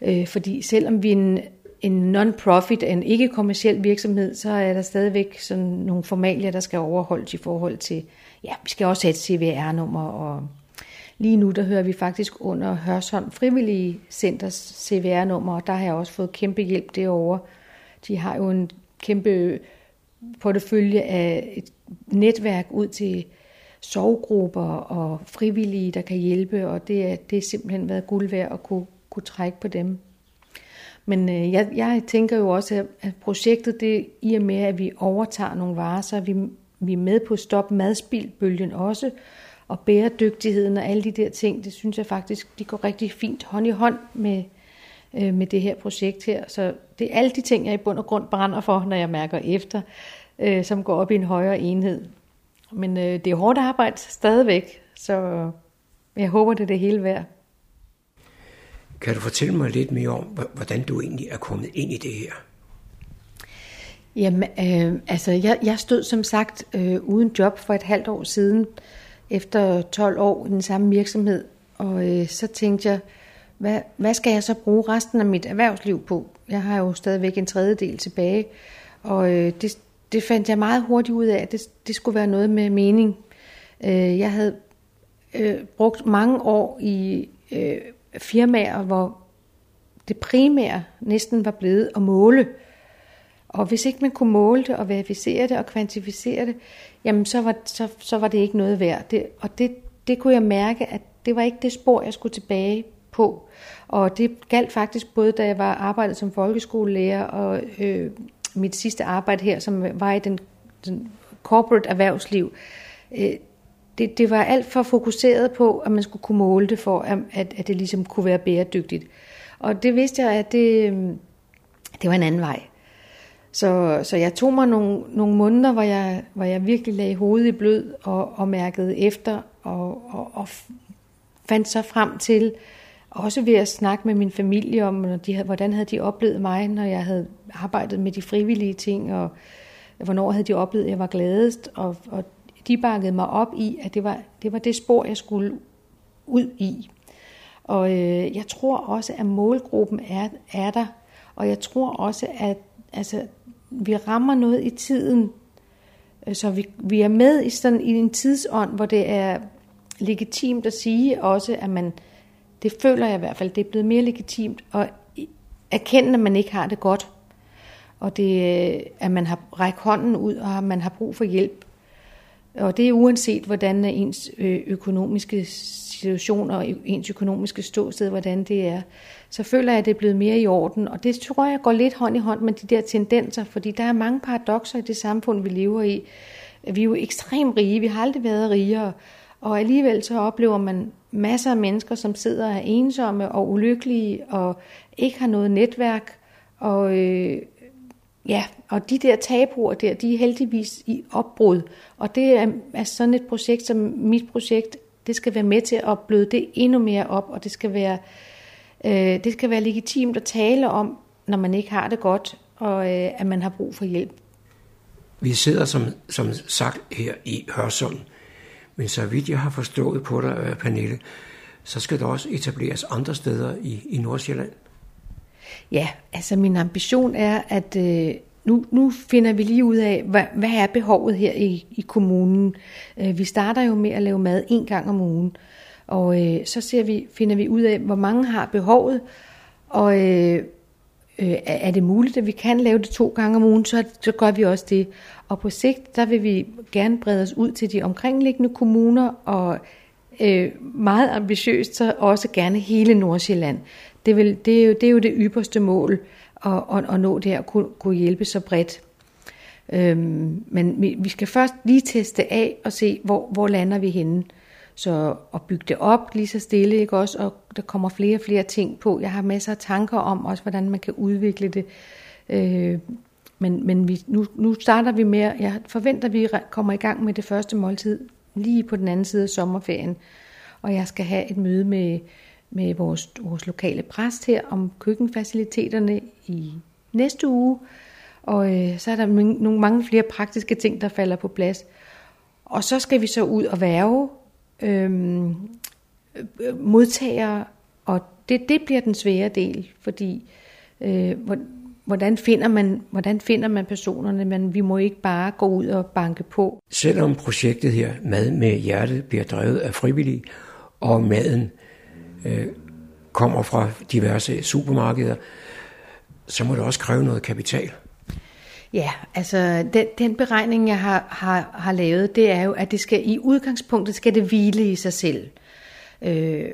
øh, fordi selvom vi er en, en non-profit, en ikke-kommerciel virksomhed, så er der stadigvæk sådan nogle formalier, der skal overholdes i forhold til, ja, vi skal også have et C V R-nummer. Og lige nu, der hører vi faktisk under Hørsholm Frivillige Centers C V R-nummer, og der har jeg også fået kæmpe hjælp derovre. De har jo en kæmpe portefølje af et netværk ud til sorggrupper og frivillige, der kan hjælpe, og det er, det er simpelthen været guld værd at kunne, kunne trække på dem. Men øh, jeg, jeg tænker jo også, at projektet, det i og med, at vi overtager nogle varer, så er vi, vi er med på stop madspildbølgen også, og bæredygtigheden og alle de der ting, det synes jeg faktisk, de går rigtig fint hånd i hånd med, øh, med det her projekt her. Så det er alle de ting, jeg i bund og grund brænder for, når jeg mærker efter, Øh, som går op i en højere enhed. Men øh, det er hårdt arbejde stadigvæk, så jeg håber, det er det hele værd. Kan du fortælle mig lidt mere om, hvordan du egentlig er kommet ind i det her? Jamen, øh, altså, jeg, jeg stod som sagt øh, uden job for et halvt år siden, efter tolv år i den samme virksomhed, og øh, så tænkte jeg, hvad, hvad skal jeg så bruge resten af mit erhvervsliv på? Jeg har jo stadigvæk en tredjedel tilbage, og øh, det Det fandt jeg meget hurtigt ud af, at det, det skulle være noget med mening. Jeg havde øh, brugt mange år i øh, firmaer, hvor det primære næsten var blevet at måle. Og hvis ikke man kunne måle det og verificere det og kvantificere det, jamen så var, så, så var det ikke noget værd. Det, og det, det kunne jeg mærke, at det var ikke det spor, jeg skulle tilbage på. Og det galt faktisk både, da jeg var arbejdet som folkeskolelærer og øh, mit sidste arbejde her, som var i den, den corporate erhvervsliv, øh, Det, det var alt for fokuseret på, at man skulle kunne måle det for, at, at det ligesom kunne være bæredygtigt. Og det vidste jeg, at det, det var en anden vej. Så, så jeg tog mig nogle, nogle måneder, hvor jeg, hvor jeg virkelig lagde hovedet i blød og, og mærkede efter og, og, og fandt så frem til, også ved at snakke med min familie om, når de, hvordan havde de oplevet mig, når jeg havde arbejdet med de frivillige ting, og hvornår havde de oplevet, at jeg var gladest, og, og de bakkede mig op i, at det var det, var det spor, jeg skulle ud i. Og øh, jeg tror også, at målgruppen er, er der, og jeg tror også, at altså, vi rammer noget i tiden, så vi, vi er med i, sådan, i en tidsånd, hvor det er legitimt at sige også, at man, det føler jeg i hvert fald, det er blevet mere legitimt at erkende, at man ikke har det godt, og det, at man har rækket hånden ud, og at man har brug for hjælp. Og det er uanset, hvordan ens økonomiske situation og ens økonomiske ståsted, hvordan det er, så føler jeg, at det er blevet mere i orden. Og det tror jeg går lidt hånd i hånd med de der tendenser, fordi der er mange paradokser i det samfund, vi lever i. Vi er jo ekstremt rige, vi har aldrig været rigere, og alligevel så oplever man masser af mennesker, som sidder og er ensomme og ulykkelige og ikke har noget netværk. Og, øh, ja, og de der tabuer der, de er heldigvis i opbrud. Og det er, er sådan et projekt som mit projekt, det skal være med til at bløde det endnu mere op, og det skal være, øh, det skal være legitimt at tale om, når man ikke har det godt, og øh, at man har brug for hjælp. Vi sidder som, som sagt her i Hørsholm. Men så vidt jeg har forstået på dig, Pernille, så skal der også etableres andre steder i, i Nordsjælland. Ja, altså min ambition er, at øh, nu, nu finder vi lige ud af, hvad, hvad er behovet her i, i kommunen. Øh, vi starter jo med at lave mad en gang om ugen, og øh, så ser vi, finder vi ud af, hvor mange har behovet, og øh, øh, er det muligt, at vi kan lave det to gange om ugen, så, så gør vi også det. Og på sigt, der vil vi gerne brede os ud til de omkringliggende kommuner, og øh, meget ambitiøst, så også gerne hele Nordsjælland. Det, vil, det, er, jo, det er jo det ypperste mål, at, at, at nå det her, at kunne, kunne hjælpe så bredt. Øhm, men vi, vi skal først lige teste af, og se, hvor, hvor lander vi henne. Så at bygge det op lige så stille, ikke også? Og der kommer flere og flere ting på. Jeg har masser af tanker om også, hvordan man kan udvikle det. Øh, Men, men vi, nu, nu starter vi med, jeg forventer, at vi kommer i gang med det første måltid lige på den anden side af sommerferien. Og jeg skal have et møde med, med vores, vores lokale præst her om køkkenfaciliteterne i næste uge. Og øh, så er der nogle mange flere praktiske ting, der falder på plads. Og så skal vi så ud og værve øh, modtagere, og det, det bliver den svære del, fordi... Øh, hvor, Hvordan finder man, hvordan finder man personerne, men vi må ikke bare gå ud og banke på. Selvom projektet her, Mad med Hjertet, bliver drevet af frivillige, og maden øh, kommer fra diverse supermarkeder, så må det også kræve noget kapital. Ja, altså den, den beregning, jeg har, har, har lavet, det er jo, at det skal i udgangspunktet skal det hvile i sig selv. Øh,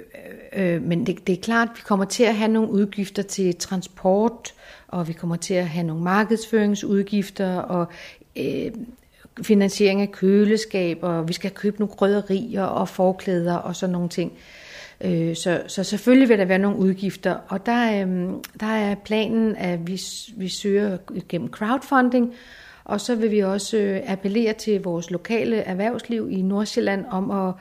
øh, men det, det er klart, at vi kommer til at have nogle udgifter til transport, og vi kommer til at have nogle markedsføringsudgifter og øh, finansiering af køleskab, og vi skal købe nogle krydderier og forklæder og sådan nogle ting. Øh, så, så selvfølgelig vil der være nogle udgifter, og der, øh, der er planen, at vi, vi søger gennem crowdfunding, og så vil vi også øh, appellere til vores lokale erhvervsliv i Nordsjælland om at,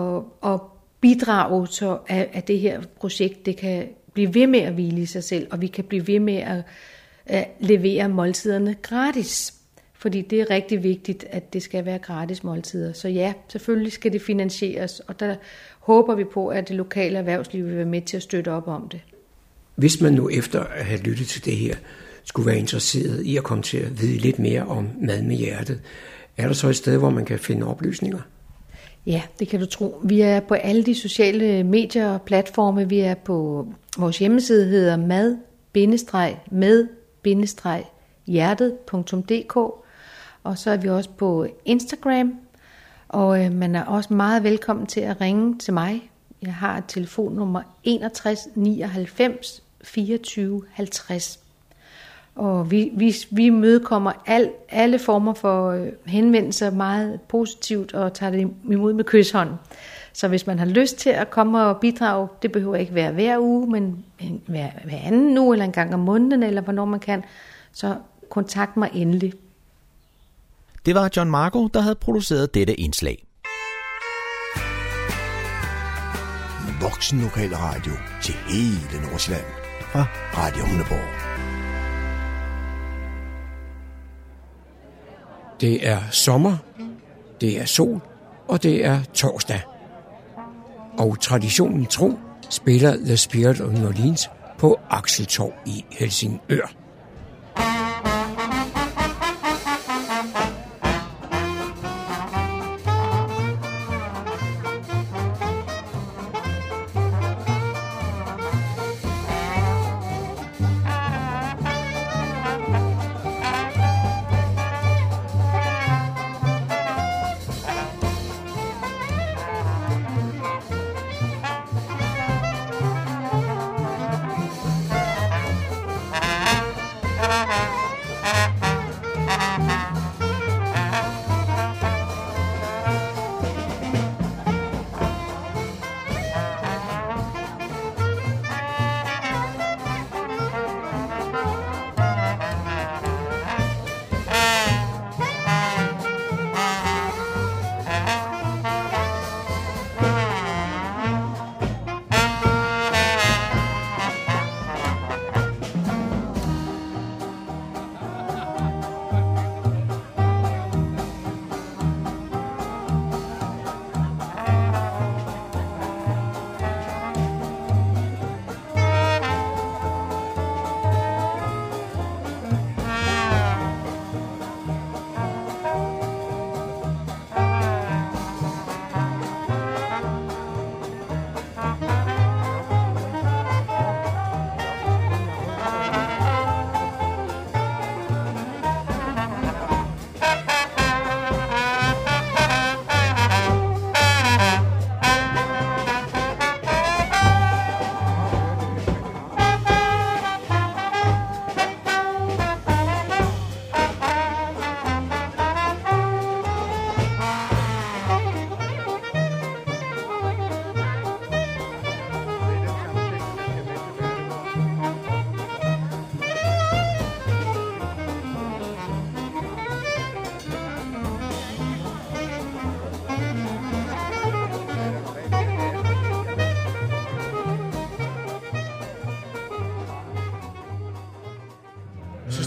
at, at bidrage til, at, at det her projekt det kan blive ved med at hvile i sig selv, og vi kan blive ved med at, at levere måltiderne gratis. Fordi det er rigtig vigtigt, at det skal være gratis måltider. Så ja, selvfølgelig skal det finansieres, og der håber vi på, at det lokale erhvervsliv vil være med til at støtte op om det. Hvis man nu efter at have lyttet til det her, skulle være interesseret i at komme til at vide lidt mere om Mad med Hjertet, er der så et sted, hvor man kan finde oplysninger? Ja, det kan du tro. Vi er på alle de sociale medier og platforme. Vi er på vores hjemmeside, hedder mad med hjertet punktum d k, og så er vi også på Instagram, og øh, man er også meget velkommen til at ringe til mig. Jeg har et telefonnummer enogtres nioghalvfems fireogtyve halvtreds. Og vi, vi, vi mødekommer al, alle former for henvendelser meget positivt og tager det imod med kyshånd. Så hvis man har lyst til at komme og bidrage, det behøver ikke være hver uge, men hver, hver anden uge eller en gang om måneden, eller hvornår man kan, så kontakt mig endelig. Det var John Marcko, der havde produceret dette indslag. Voksen lokal radio til hele Nordsjælland fra Radio Hundeborg. Det er sommer, det er sol, og det er torsdag. Og traditionen tro spiller The Spirit of New Orleans på Akseltorv i Helsingør.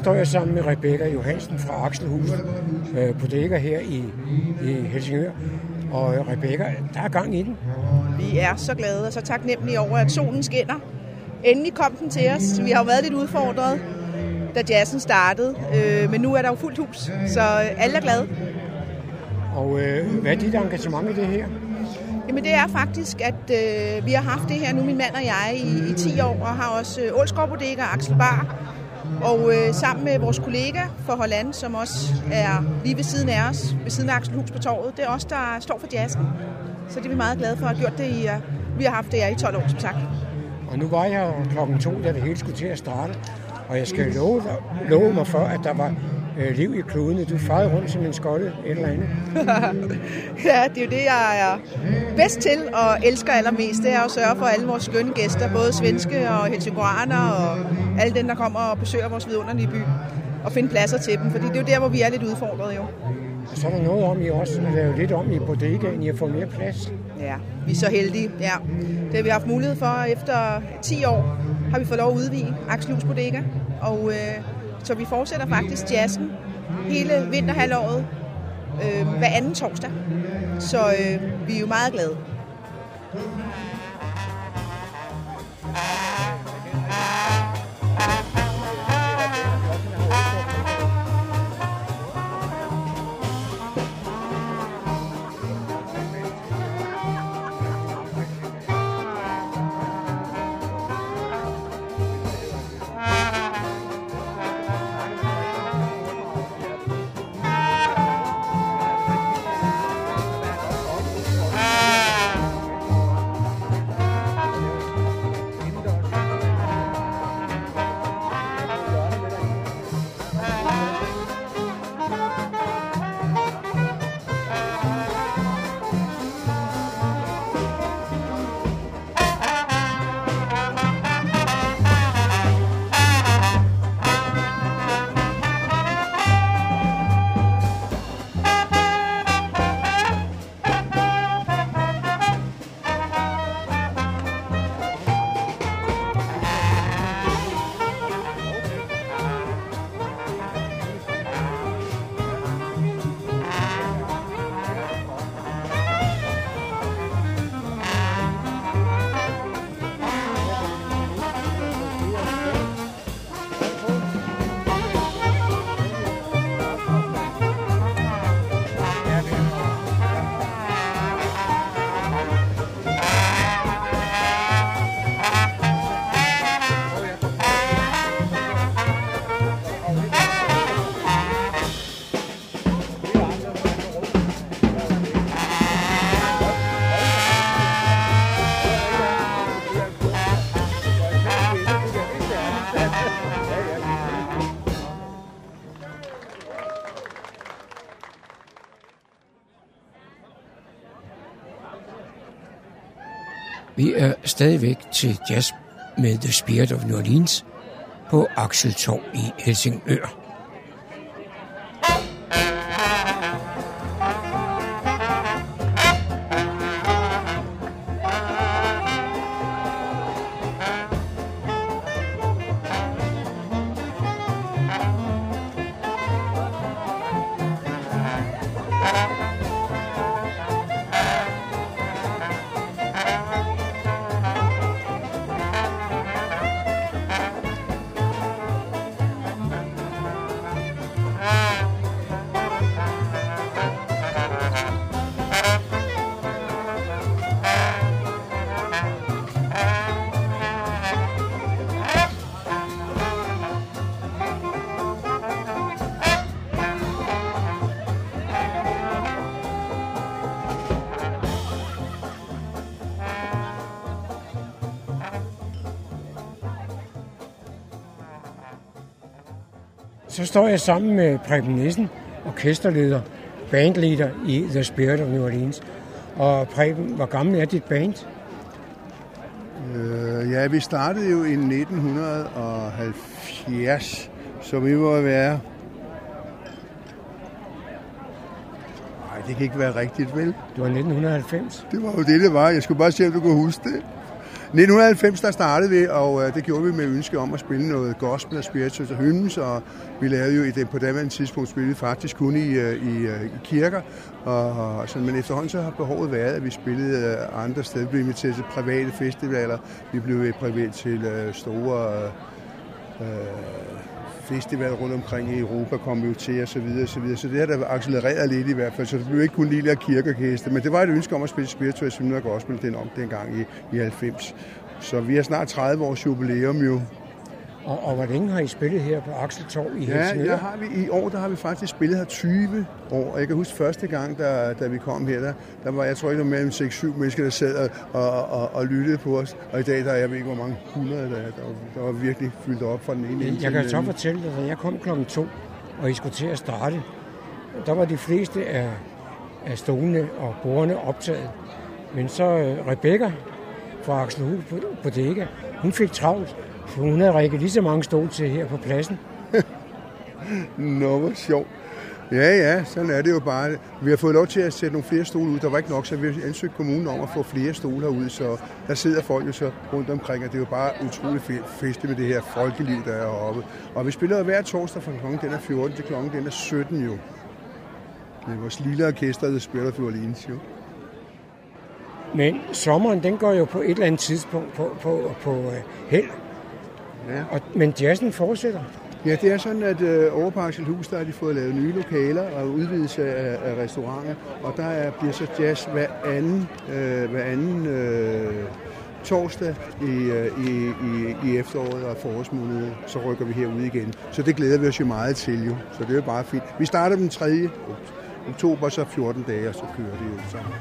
Så jeg sammen med Rebecca Johansen fra Akselhus øh, på dækker her i, i Helsingør. Og Rebecca, der er gang i den. Vi er så glade og så taknemmelige over, at solen skinner. Endelig kom den til os. Vi har jo været lidt udfordret, da jazzen startede. Øh, men nu er der jo fuldt hus, så alle er glade. Og øh, hvad er dit engagement i det her? Jamen det er faktisk, at øh, vi har haft det her nu, min mand og jeg, i, i ti år. Og har også øh, Ålsgaard Bodega og Aksel Bar. Og øh, sammen med vores kollega fra Holland, som også er lige ved siden af os, ved siden af Akselhus på Torvet, det er os, der står for jazzen. Så det er vi meget glade for at have gjort det i, uh, vi har haft det i tolv år, som sagt. Og nu var jeg klokken to, da det hele skulle til at starte, og jeg skal love, love mig for, at der var øh, liv i klodene. Du fejede rundt som en skolde, et eller andet. Ja, det er jo det, jeg er bedst til og elsker allermest, det er at sørge for alle vores skønne gæster, både svenske og helsingøraner og alle dem, der kommer og besøger vores vidunderlige by, og finde pladser til dem, fordi det er jo der, hvor vi er lidt udfordret jo. Og så er der noget om, I også har lavet lidt om i bodegaen, I har fået mere plads. Ja, vi er så heldige, ja. Det har vi haft mulighed for. Efter ti år har vi fået lov at udvide Akselhus Bodega, og øh, så vi fortsætter faktisk jazzen hele vinterhalvåret, øh, hver anden torsdag. Så øh, vi er jo meget glade. Vi er stadigvæk til jazz med The Spirit of New Orleans på Akseltorv i Helsingør. Så står jeg sammen med Preben Nissen, orkesterleder, bandleder i The Spirit of New Orleans. Og Preben, hvor gammel er dit band? Øh, ja, vi startede jo i nitten halvfjerds, så vi må være... Nej, det kan ikke være rigtigt, vel? Det var nitten halvfems. Det var jo det, det var. Jeg skulle bare se, om du kunne huske det. nitten halvfems, der startede vi, og det gjorde vi med ønske om at spille noget gospel og spirituals og hymns, og vi lavede jo i den, på daværende tidspunkt spillede vi faktisk kun i, i, i kirker, og, så, men efterhånden så har behovet været, at vi spillede andre steder. Vi blev inviteret til private festivaler, vi blev privat til store øh, festivaler rundt omkring i Europa, kom vi jo til osv. Så, så det har da accelereret lidt i hvert fald, så det blev ikke kun lille af kirkerkæste, men det var et ønske om at spille spirituelle hymner og gospel den om dengang i, i halvfems. Så vi har snart tredive års jubilæum jo. Og, og hvor længe har I spillet her på Akseltorv i Helsingør? Ja, har vi, i år der har vi faktisk spillet her tyve år. Jeg kan huske første gang, da, da vi kom her, der, der var jeg tror ikke mere end seks syv mennesker, der sad og, og, og, og lyttede på os. Og i dag der er jeg ved ikke, hvor mange hundrede, der, der, der var virkelig fyldt op fra den ene. Jeg, jeg kan så fortælle dig, at jeg kom klokken to, og I skulle til at starte. Der var de fleste af, af stolene og bordene optaget. Men så uh, Rebecca fra Akselhus på, på Dækka, hun fik travlt. Hun havde rækket lige så mange stole til her på pladsen. Nå, hvor sjovt. Ja, ja, sådan er det jo bare. Vi har fået lov til at sætte nogle flere stole ud. Der var ikke nok, så vi ansøgte kommunen om at få flere stole herude, så der sidder folk jo så rundt omkring, og det er jo bare utroligt feste med det her folkeliv, der er heroppe. Og vi spiller hver torsdag fra klokken den er fjorten til klokken den er sytten jo. Det er vores lille orkester, der spiller for Orleans jo. Men sommeren, den går jo på et eller andet tidspunkt på, på, på, på held. Ja. Og, men jazzen fortsætter? Ja, det er sådan, at øh, over på Akselhus, der har de fået lavet nye lokaler og udvidelse af, af restauranter, og der er, bliver så jazz hver anden, øh, hver anden øh, torsdag i, øh, i, i, i efteråret og forårsmåneden, så rykker vi herude igen. Så det glæder vi os jo meget til, jo. Så det er jo bare fint. Vi starter den tredje oktober, så fjorten dage, og så kører det jo sammen.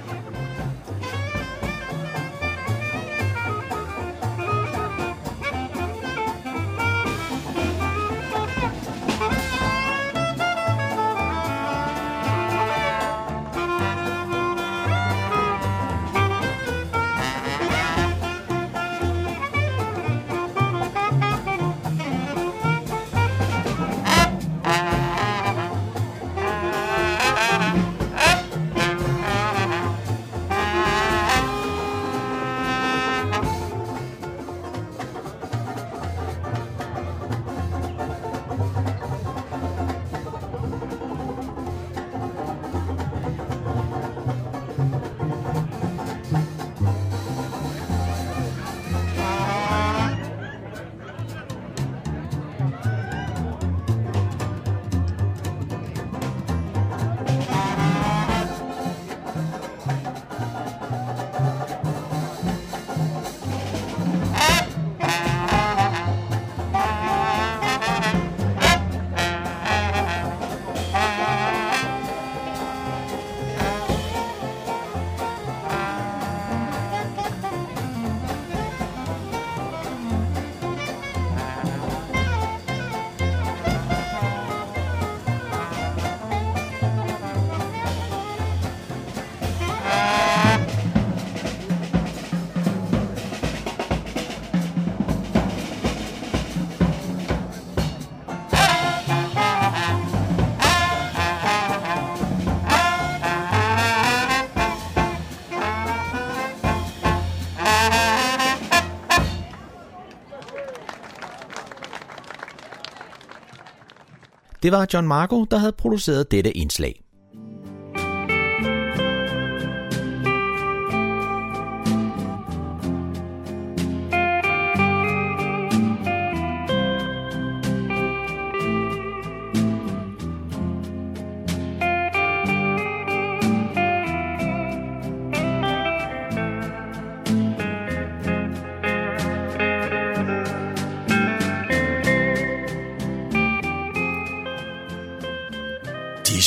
Det var John Marcko, der havde produceret dette indslag.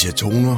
Disse toner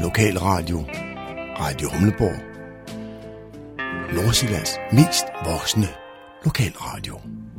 Lokalradio, Radio Humleborg, Nordsjællands mest voksne lokalradio.